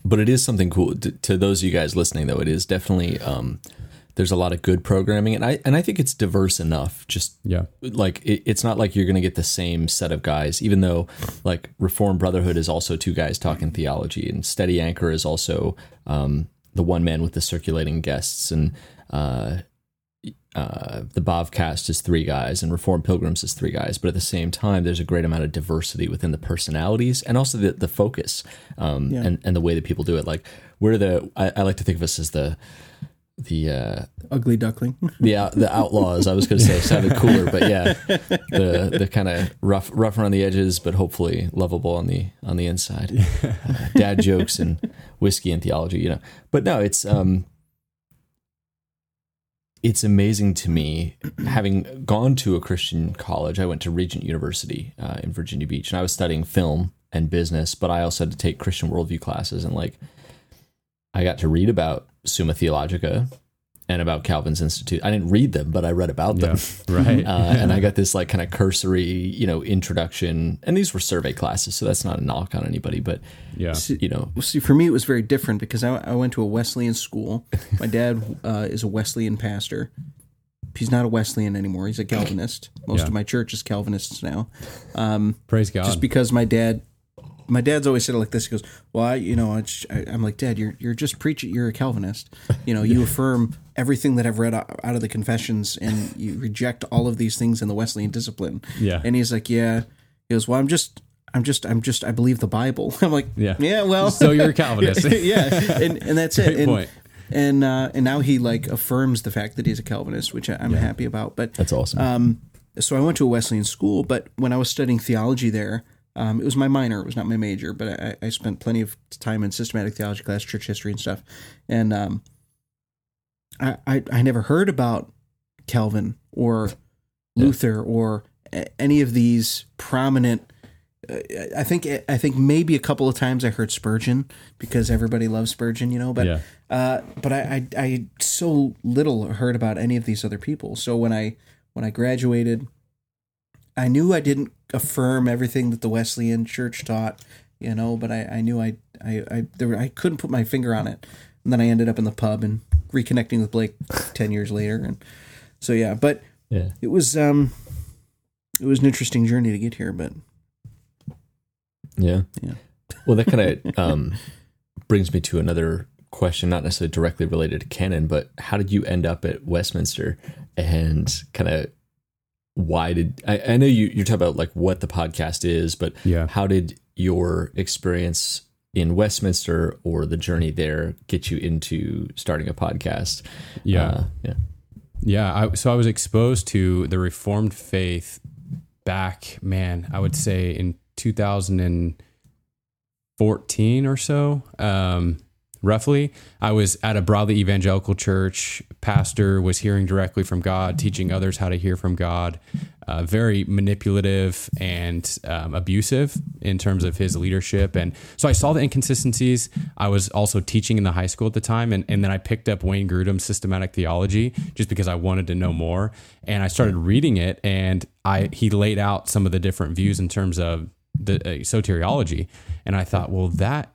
but it is something cool to, to those of you guys listening, though. It is definitely um there's a lot of good programming, and I and I think it's diverse enough. Just yeah like it, it's not like you're gonna get the same set of guys, even though like Reformed Brotherhood is also two guys talking theology, and Steady Anchor is also um the one man with the circulating guests, and uh Uh, the Bobcast is three guys, and Reformed Pilgrims is three guys. But at the same time, there's a great amount of diversity within the personalities and also the, the focus um, yeah. and, and the way that people do it. Like we're the, I, I like to think of us as the, the uh, ugly duckling, the out, the outlaws. I was going to say sounded cooler, but yeah, the the kind of rough rough around the edges, but hopefully lovable on the on the inside. Uh, dad jokes and whiskey and theology, you know. But no, it's. Um, It's amazing to me, having gone to a Christian college. I went to Regent University uh, in Virginia Beach, and I was studying film and business, but I also had to take Christian worldview classes, and like I got to read about Summa Theologica and about Calvin's Institute. I didn't read them, but I read about them. Yeah, right. uh, and I got this like kind of cursory, you know, introduction. And these were survey classes, so that's not a knock on anybody. But, yeah, you know. See, for me, it was very different because I, I went to a Wesleyan school. My dad uh, is a Wesleyan pastor. He's not a Wesleyan anymore. He's a Calvinist. Most yeah. of my church is Calvinists now. Um, Praise God. Just because my dad. My dad's always said it like this. He goes, well, I, you know, I, I'm like, Dad, you're you're just preaching. You're a Calvinist. You know, you affirm everything that I've read out of the confessions, and you reject all of these things in the Wesleyan discipline. Yeah. And he's like, yeah. He goes, well, I'm just, I'm just, I'm just, I believe the Bible. I'm like, yeah, yeah well. So you're a Calvinist. yeah. And and that's Great it. And, point. And, uh, and now he like affirms the fact that he's a Calvinist, which I'm yeah. happy about. But that's awesome. Um, so I went to a Wesleyan school, but when I was studying theology there, Um, it was my minor. It was not my major, but I, I spent plenty of time in systematic theology class, church history and stuff. And um, I, I I never heard about Calvin or Luther yeah. or a, any of these prominent I think I think maybe a couple of times I heard Spurgeon because everybody loves Spurgeon, you know, but yeah. uh, but I, I I so little heard about any of these other people. So when I when I graduated, I knew I didn't affirm everything that the Wesleyan Church taught, you know, but I, I knew I I I, there were, I couldn't put my finger on it. And then I ended up in the pub and reconnecting with Blake ten years later, and so yeah, but yeah. it was um it was an interesting journey to get here, but. Yeah. yeah. Well, that kind of um, brings me to another question, not necessarily directly related to canon, but how did you end up at Westminster, and kind of why did, I, I know you, you're talking about like what the podcast is, but yeah. how did your experience in Westminster or the journey there get you into starting a podcast? Yeah. Uh, yeah. Yeah. I, so I was exposed to the Reformed faith back, man, I would say in two thousand fourteen or so, um, roughly. I was at a broadly evangelical church. Pastor was hearing directly from God, teaching others how to hear from God. Uh, very manipulative and um, abusive in terms of his leadership. And so I saw the inconsistencies. I was also teaching in the high school at the time. And, and then I picked up Wayne Grudem's Systematic Theology just because I wanted to know more. And I started reading it, and I he laid out some of the different views in terms of the uh, soteriology. And I thought, well, that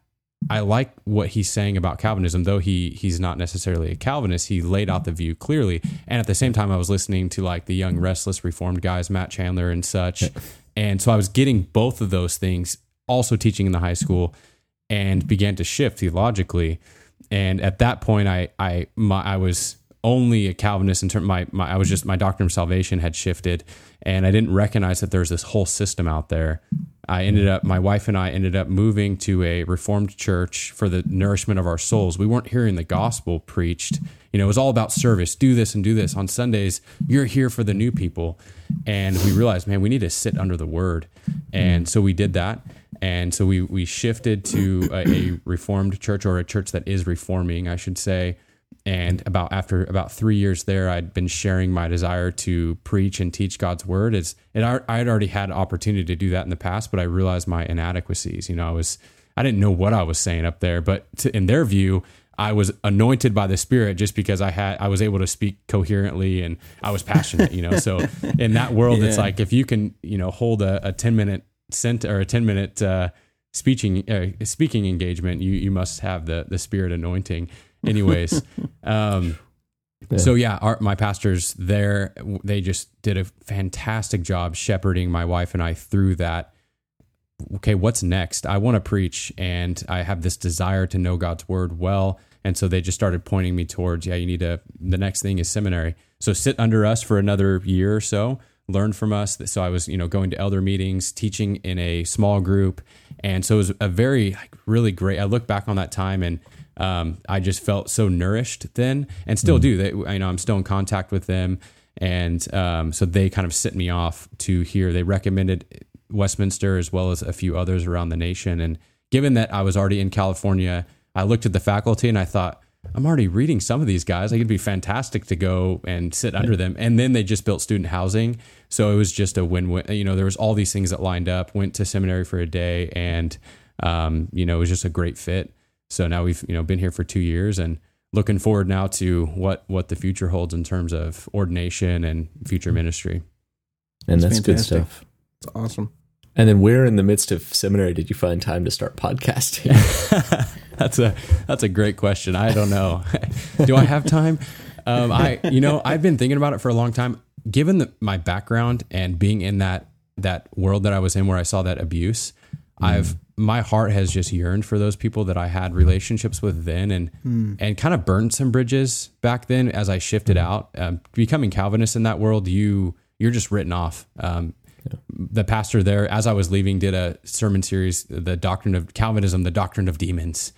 I like what he's saying about Calvinism, though he he's not necessarily a Calvinist. He laid out the view clearly. And at the same time, I was listening to like the Young Restless Reformed guys, Matt Chandler and such. And so I was getting both of those things, also teaching in the high school, and began to shift theologically. And at that point, I I my, I was only a Calvinist in terms my, my I was just my doctrine of salvation had shifted, and I didn't recognize that there's this whole system out there. I ended up, my wife and I ended up moving to a Reformed church for the nourishment of our souls. We weren't hearing the gospel preached. You know, it was all about service. Do this and do this. On Sundays, you're here for the new people. And we realized, man, we need to sit under the word. And so we did that. And so we we shifted to a, a Reformed church, or a church that is reforming, I should say. And about after about three years there, I'd been sharing my desire to preach and teach God's word. It's, and I, I had already had an opportunity to do that in the past, but I realized my inadequacies. You know, I was I didn't know what I was saying up there, but to, in their view, I was anointed by the Spirit just because I had I was able to speak coherently, and I was passionate. You know, so in that world, yeah. It's like if you can, you know, hold a, a ten minute sent or a ten minute uh, speaking uh, speaking engagement, you you must have the the Spirit anointing. Anyways, um, yeah. so yeah, our, my pastors there, they just did a fantastic job shepherding my wife and I through that. Okay, what's next? I want to preach, and I have this desire to know God's word well. And so they just started pointing me towards, yeah, you need to, the next thing is seminary. So sit under us for another year or so, learn from us. So I was, you know, going to elder meetings, teaching in a small group. And so it was a very, like, really great, I look back on that time, and Um, I just felt so nourished then, and still do. They, you know, I'm still in contact with them, and um, so they kind of sent me off to here. They recommended Westminster as well as a few others around the nation. And given that I was already in California, I looked at the faculty and I thought, I'm already reading some of these guys. I could be fantastic to go and sit under them. And then they just built student housing, so it was just a win-win. You know, there was all these things that lined up. Went to seminary for a day, and um, you know, it was just a great fit. So now we've, you know, been here for two years and looking forward now to what, what the future holds in terms of ordination and future ministry. And that's, that's good stuff. It's awesome. And then where in the midst of seminary did you find time to start podcasting? that's a, that's a great question. I don't know. Do I have time? Um, I, you know, I've been thinking about it for a long time, given the, my background and being in that, that world that I was in where I saw that abuse. Mm. I've, my heart has just yearned for those people that I had relationships with then, and hmm. and kind of burned some bridges back then as I shifted hmm. out. Um, becoming Calvinist in that world, you, you're just written off. Um, yeah. The pastor there, as I was leaving, did a sermon series, The Doctrine of Calvinism, The Doctrine of Demons.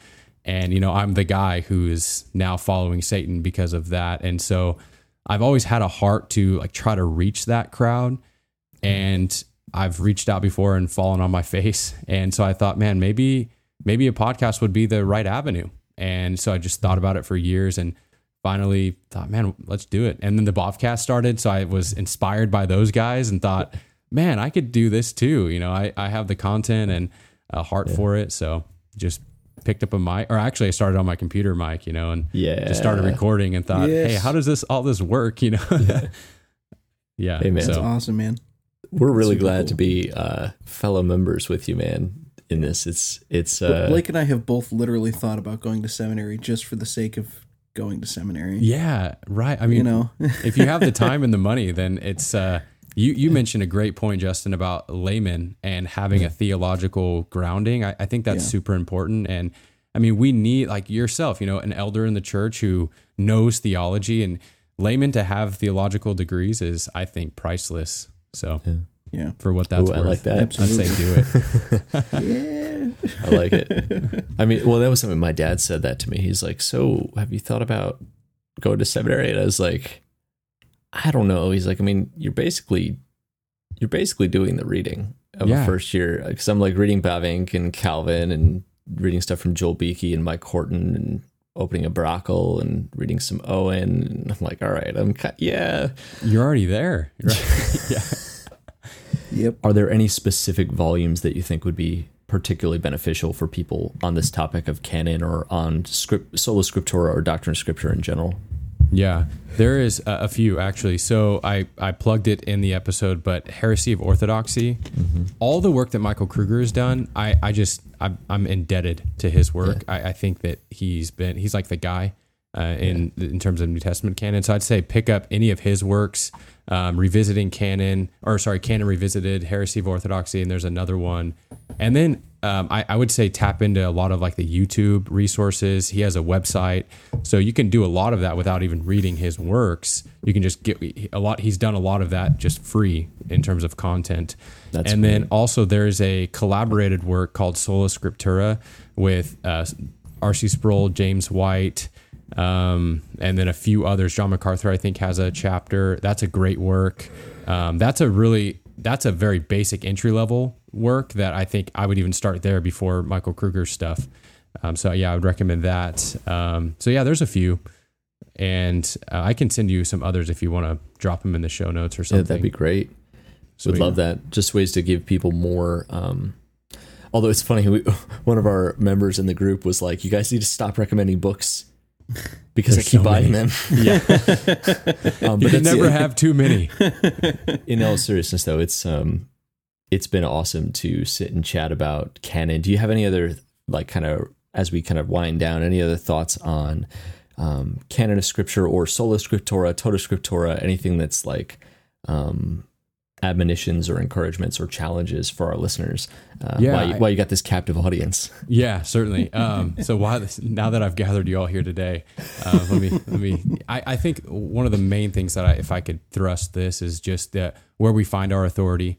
And, you know, I'm the guy who is now following Satan because of that. And so I've always had a heart to like try to reach that crowd, and I've reached out before and fallen on my face. And so I thought, man, maybe, maybe a podcast would be the right avenue. And so I just thought about it for years and finally thought, man, let's do it. And then the Bobcast started. So I was inspired by those guys and thought, man, I could do this too. You know, I, I have the content and a heart yeah. for it. So just picked up a mic, or actually I started on my computer mic, you know, and yeah. just started recording and thought, yes. hey, how does this, all this work? You know? yeah. yeah hey, man. So. That's awesome, man. We're really glad cool. to be uh, fellow members with you, man, in this. It's, it's, uh, Blake and I have both literally thought about going to seminary just for the sake of going to seminary. Yeah. Right. I mean, you know, if you have the time and the money, then it's, uh, You you mentioned a great point, Justin, about laymen and having a theological grounding. I, I think that's yeah. super important. And I mean, we need, like yourself, you know, an elder in the church who knows theology, and laymen to have theological degrees is, I think, priceless. So yeah, yeah. for what that's Ooh, worth, I like that. Absolutely. I'd say do it. yeah, I like it. I mean, well, that was something my dad said that to me. He's like, so have you thought about going to seminary? And I was like, I don't know. He's like, I mean, you're basically, you're basically doing the reading of yeah. a first year. Cause I'm like reading Bavinck and Calvin and reading stuff from Joel Beakey and Mike Horton and opening a Brockle and reading some Owen. And I'm like, all right, I'm kind yeah. You're already there. Right? yeah. Yep. Are there any specific volumes that you think would be particularly beneficial for people on this topic of canon or on script, Sola Scriptura or Doctrine of Scripture in general? Yeah, there is a few actually. So I, I plugged it in the episode, but Heresy of Orthodoxy, mm-hmm. all the work that Michael Kruger has done, I, I just, I'm, I'm indebted to his work. Yeah. I, I think that he's been, he's like the guy uh, in, yeah. in terms of New Testament canon. So I'd say pick up any of his works, um, Revisiting Canon, or sorry, Canon Revisited, Heresy of Orthodoxy, and there's another one. And then Um, I, I would say tap into a lot of like the YouTube resources. He has a website, so you can do a lot of that without even reading his works. You can just get a lot. He's done a lot of that just free in terms of content. That's and great. Then also there's a collaborated work called Sola Scriptura with uh, R C Sproul, James White, um, and then a few others. John MacArthur, I think, has a chapter. That's a great work. Um, that's a really that's a very basic entry level work that I think I would even start there before Michael Kruger's stuff. Um, so yeah, I would recommend that. Um, so yeah, there's a few, and uh, I can send you some others if you want to drop them in the show notes or something. Yeah, that'd be great. So, Would yeah. love that. Just ways to give people more. Um, although it's funny, we, one of our members in the group was like, you guys need to stop recommending books because There's I keep so buying many. them. Yeah. um, but you can never it. have too many. In all seriousness though, it's, um, it's been awesome to sit and chat about canon. Do you have any other, like, kind of, as we kind of wind down, any other thoughts on um, canon of scripture or Sola Scriptura, Tota Scriptura, anything that's like um, admonitions or encouragements or challenges for our listeners? Uh, yeah, while you, while you got this captive audience. Yeah, certainly. Um, so while this, now that I've gathered you all here today, uh, let me, let me. I, I think one of the main things that I, if I could thrust this, is just that where we find our authority.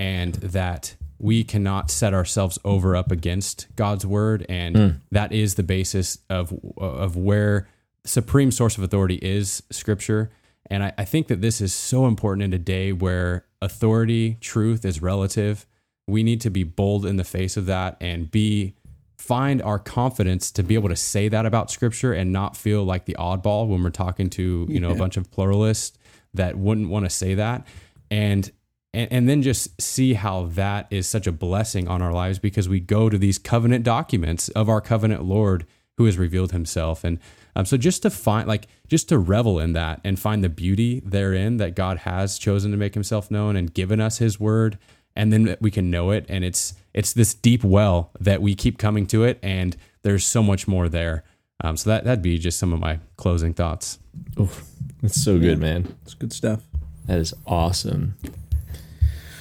And that we cannot set ourselves over up against God's word. And mm. that is the basis of of where supreme source of authority is scripture. And I, I think that this is so important in a day where authority, truth is relative. We need to be bold in the face of that and be find our confidence to be able to say that about scripture and not feel like the oddball when we're talking to, you know, yeah. a bunch of pluralists that wouldn't want to say that. And And, and then just see how that is such a blessing on our lives because we go to these covenant documents of our covenant Lord who has revealed himself. And um, so just to find like just to revel in that and find the beauty therein that God has chosen to make himself known and given us his word. And then we can know it. And it's it's this deep well that we keep coming to it. And there's so much more there. Um, so that, that'd be just some of my closing thoughts. Oof, that's so good, yeah, man. It's good stuff. That is awesome.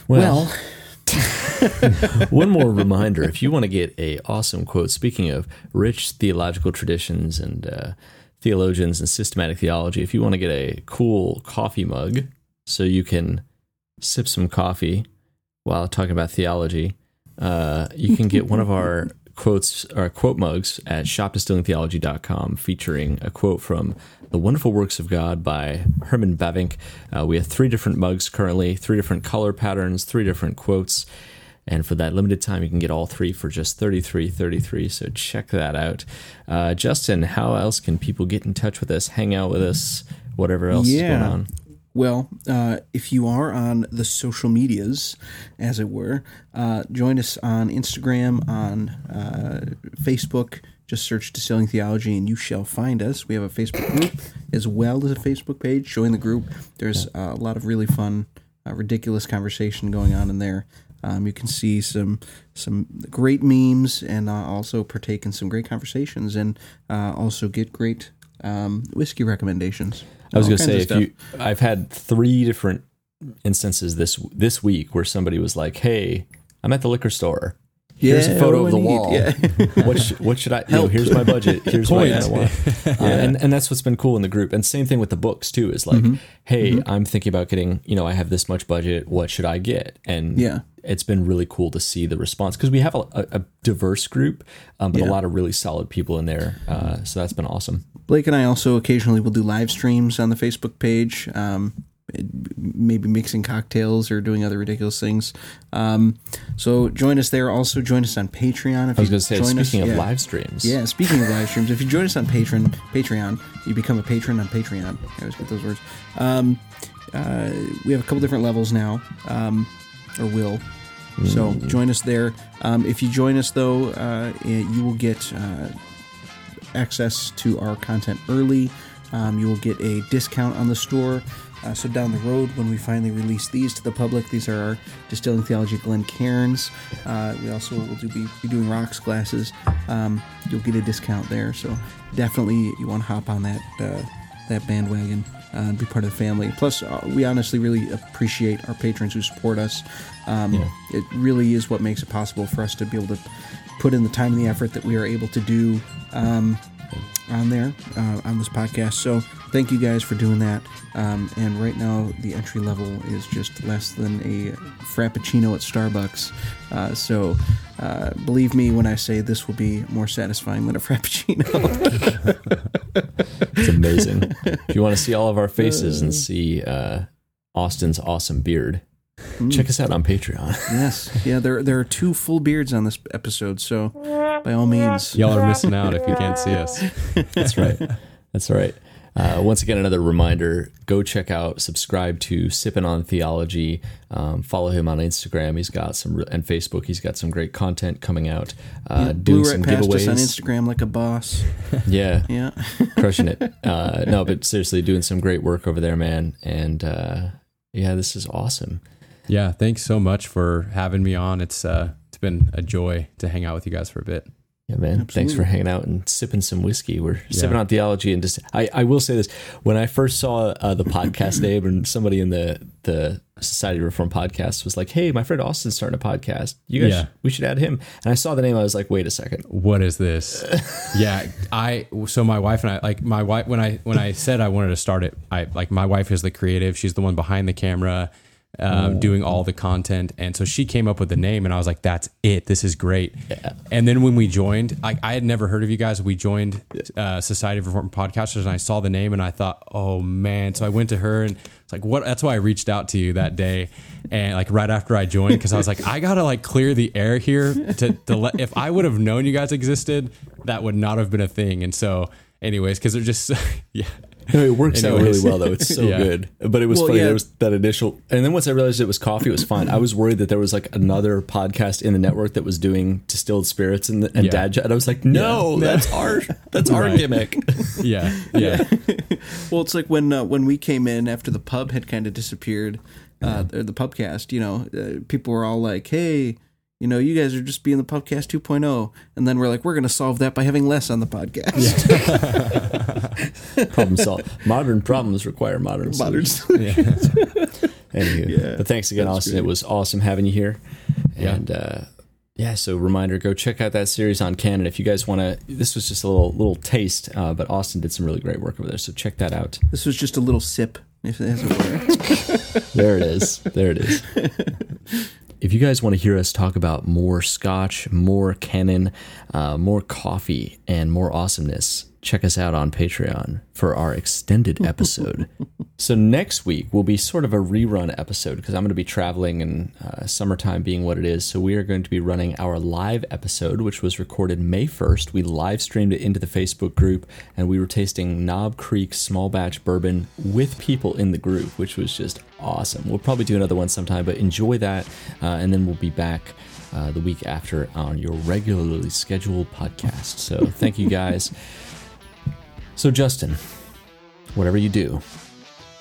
Well, one more reminder, if you want to get a awesome quote, speaking of rich theological traditions and uh, theologians and systematic theology, if you want to get a cool coffee mug so you can sip some coffee while talking about theology, uh, you can get one of our quotes, our quote mugs at shop distilling theology dot com featuring a quote from The Wonderful Works of God by Herman Bavinck. Uh, we have three different mugs currently, three different color patterns, three different quotes. And for that limited time, you can get all three for just thirty-three dollars and thirty-three cents. So check that out. Uh, Justin, how else can people get in touch with us, hang out with us, whatever else yeah. is going on? Well, uh, if you are on the social medias, as it were, uh, join us on Instagram, on uh, Facebook. Just search Distilling Theology and you shall find us. We have a Facebook group as well as a Facebook page. Join the group. There's a lot of really fun, uh, ridiculous conversation going on in there. Um, you can see some some great memes and uh, also partake in some great conversations and uh, also get great um, whiskey recommendations. I was going to say, if you, I've had three different instances this this week where somebody was like, "Hey, I'm at the liquor store. Here's yeah, a photo of the wall. Yeah. what, should, what should I? You know, here's my budget. Here's what I want." Uh, yeah. And and that's what's been cool in the group. And same thing with the books too. Is like, mm-hmm. hey, mm-hmm. I'm thinking about getting. You know, I have this much budget. What should I get? And yeah. it's been really cool to see the response because we have a, a, a diverse group, um, but yeah. a lot of really solid people in there. Uh, so that's been awesome. Blake and I also occasionally will do live streams on the Facebook page. Um, maybe mixing cocktails or doing other ridiculous things. Um, so join us there. Also join us on Patreon. If I was going to say, speaking us, of yeah. live streams. Yeah, speaking of live streams, if you join us on Patreon, Patreon, you become a patron on Patreon. I always get those words. Um, uh, we have a couple different levels now, um, or will. Mm. So join us there. Um, if you join us, though, uh, you will get uh, access to our content early. Um, you will get a discount on the store. Uh, so down the road, when we finally release these to the public, these are our Distilling Theology Glen Cairns. Uh, we also will do, be, be doing rocks glasses. Um, you'll get a discount there. So definitely you want to hop on that uh, that bandwagon uh, and be part of the family. Plus, uh, we honestly really appreciate our patrons who support us. Um, yeah. It really is what makes it possible for us to be able to put in the time and the effort that we are able to do um, on there, uh, on this podcast. So thank you guys for doing that. Um, and right now, the entry level is just less than a Frappuccino at Starbucks. Uh, so uh, believe me when I say this will be more satisfying than a Frappuccino. It's amazing. If you want to see all of our faces and see uh, Austin's awesome beard, mm. check us out on Patreon. Yes. Yeah, there, there are two full beards on this episode. So by all means. Y'all are missing out if you can't see us. That's right. That's right. Uh, once again, another reminder, go check out, subscribe to Sippin' On Theology. Um, follow him on Instagram. He's got some, and Facebook. He's got some great content coming out. Uh, yeah, doing right some past giveaways us on Instagram like a boss. Yeah. Yeah. Crushing it. Uh, no, but seriously, doing some great work over there, man. And uh, yeah, this is awesome. Yeah. Thanks so much for having me on. It's uh, It's been a joy to hang out with you guys for a bit. Yeah, man. Absolutely. Thanks for hanging out and sipping some whiskey. We're yeah. sipping on theology. And just, I, I will say this. When I first saw uh, the podcast, Dave, and somebody in the, the Society of Reformed Podcasts was like, "Hey, my friend Austin's starting a podcast. You guys, yeah. sh- we should add him." And I saw the name. I was like, wait a second. What is this? yeah. I, so my wife and I, like my wife, when I, when I said I wanted to start it, I like my wife is the creative. She's the one behind the camera. Um, oh. doing all the content. And so she came up with the name and I was like, that's it. This is great. Yeah. And then when we joined, I, I had never heard of you guys. We joined uh, Society of Reformed Podcasters and I saw the name and I thought, oh man. So I went to her and it's like, what? That's why I reached out to you that day. And like right after I joined, because I was like, I got to like clear the air here. To, to let, if I would have known you guys existed, that would not have been a thing. And so anyways, because they're just, yeah. No, it works Anyways. out really well, though. It's so yeah. good. But it was well, funny. Yeah. There was that initial... And then once I realized it was coffee, it was fine. I was worried that there was like another podcast in the network that was doing distilled spirits and, and yeah. dad jokes. And I was like, no, yeah. that's our that's right. our gimmick. Yeah. Yeah. Well, it's like when uh, when we came in after the pub had kind of disappeared, uh, yeah. or the pubcast, you know, uh, people were all like, hey... You know, you guys are just being the podcast two point oh. And then we're like, we're going to solve that by having less on the podcast. Yeah. Problem solved. Modern problems require modern solutions. Modern solutions. Yeah. Anywho. Yeah. But thanks again, Austin. Great. It was awesome having you here. Yeah. And uh, yeah, so reminder, go check out that series on canon. If you guys want to, this was just a little little taste, uh, but Austin did some really great work over there. So check that out. This was just a little sip. If it hasn't worked. There it is. There it is. If you guys want to hear us talk about more scotch, more canon, uh, more coffee, and more awesomeness, check us out on Patreon for our extended episode. So next week will be sort of a rerun episode because I'm going to be traveling and uh, summertime being what it is. So we are going to be running our live episode, which was recorded May first. We live streamed it into the Facebook group, and we were tasting Knob Creek small batch bourbon with people in the group, which was just awesome. We'll probably do another one sometime, but enjoy that. Uh, and then we'll be back uh, the week after on your regularly scheduled podcast. So thank you guys. So Justin, whatever you do,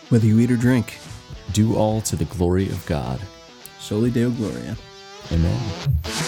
whether you eat or drink, do all to the glory of God. Soli Deo Gloria. Amen.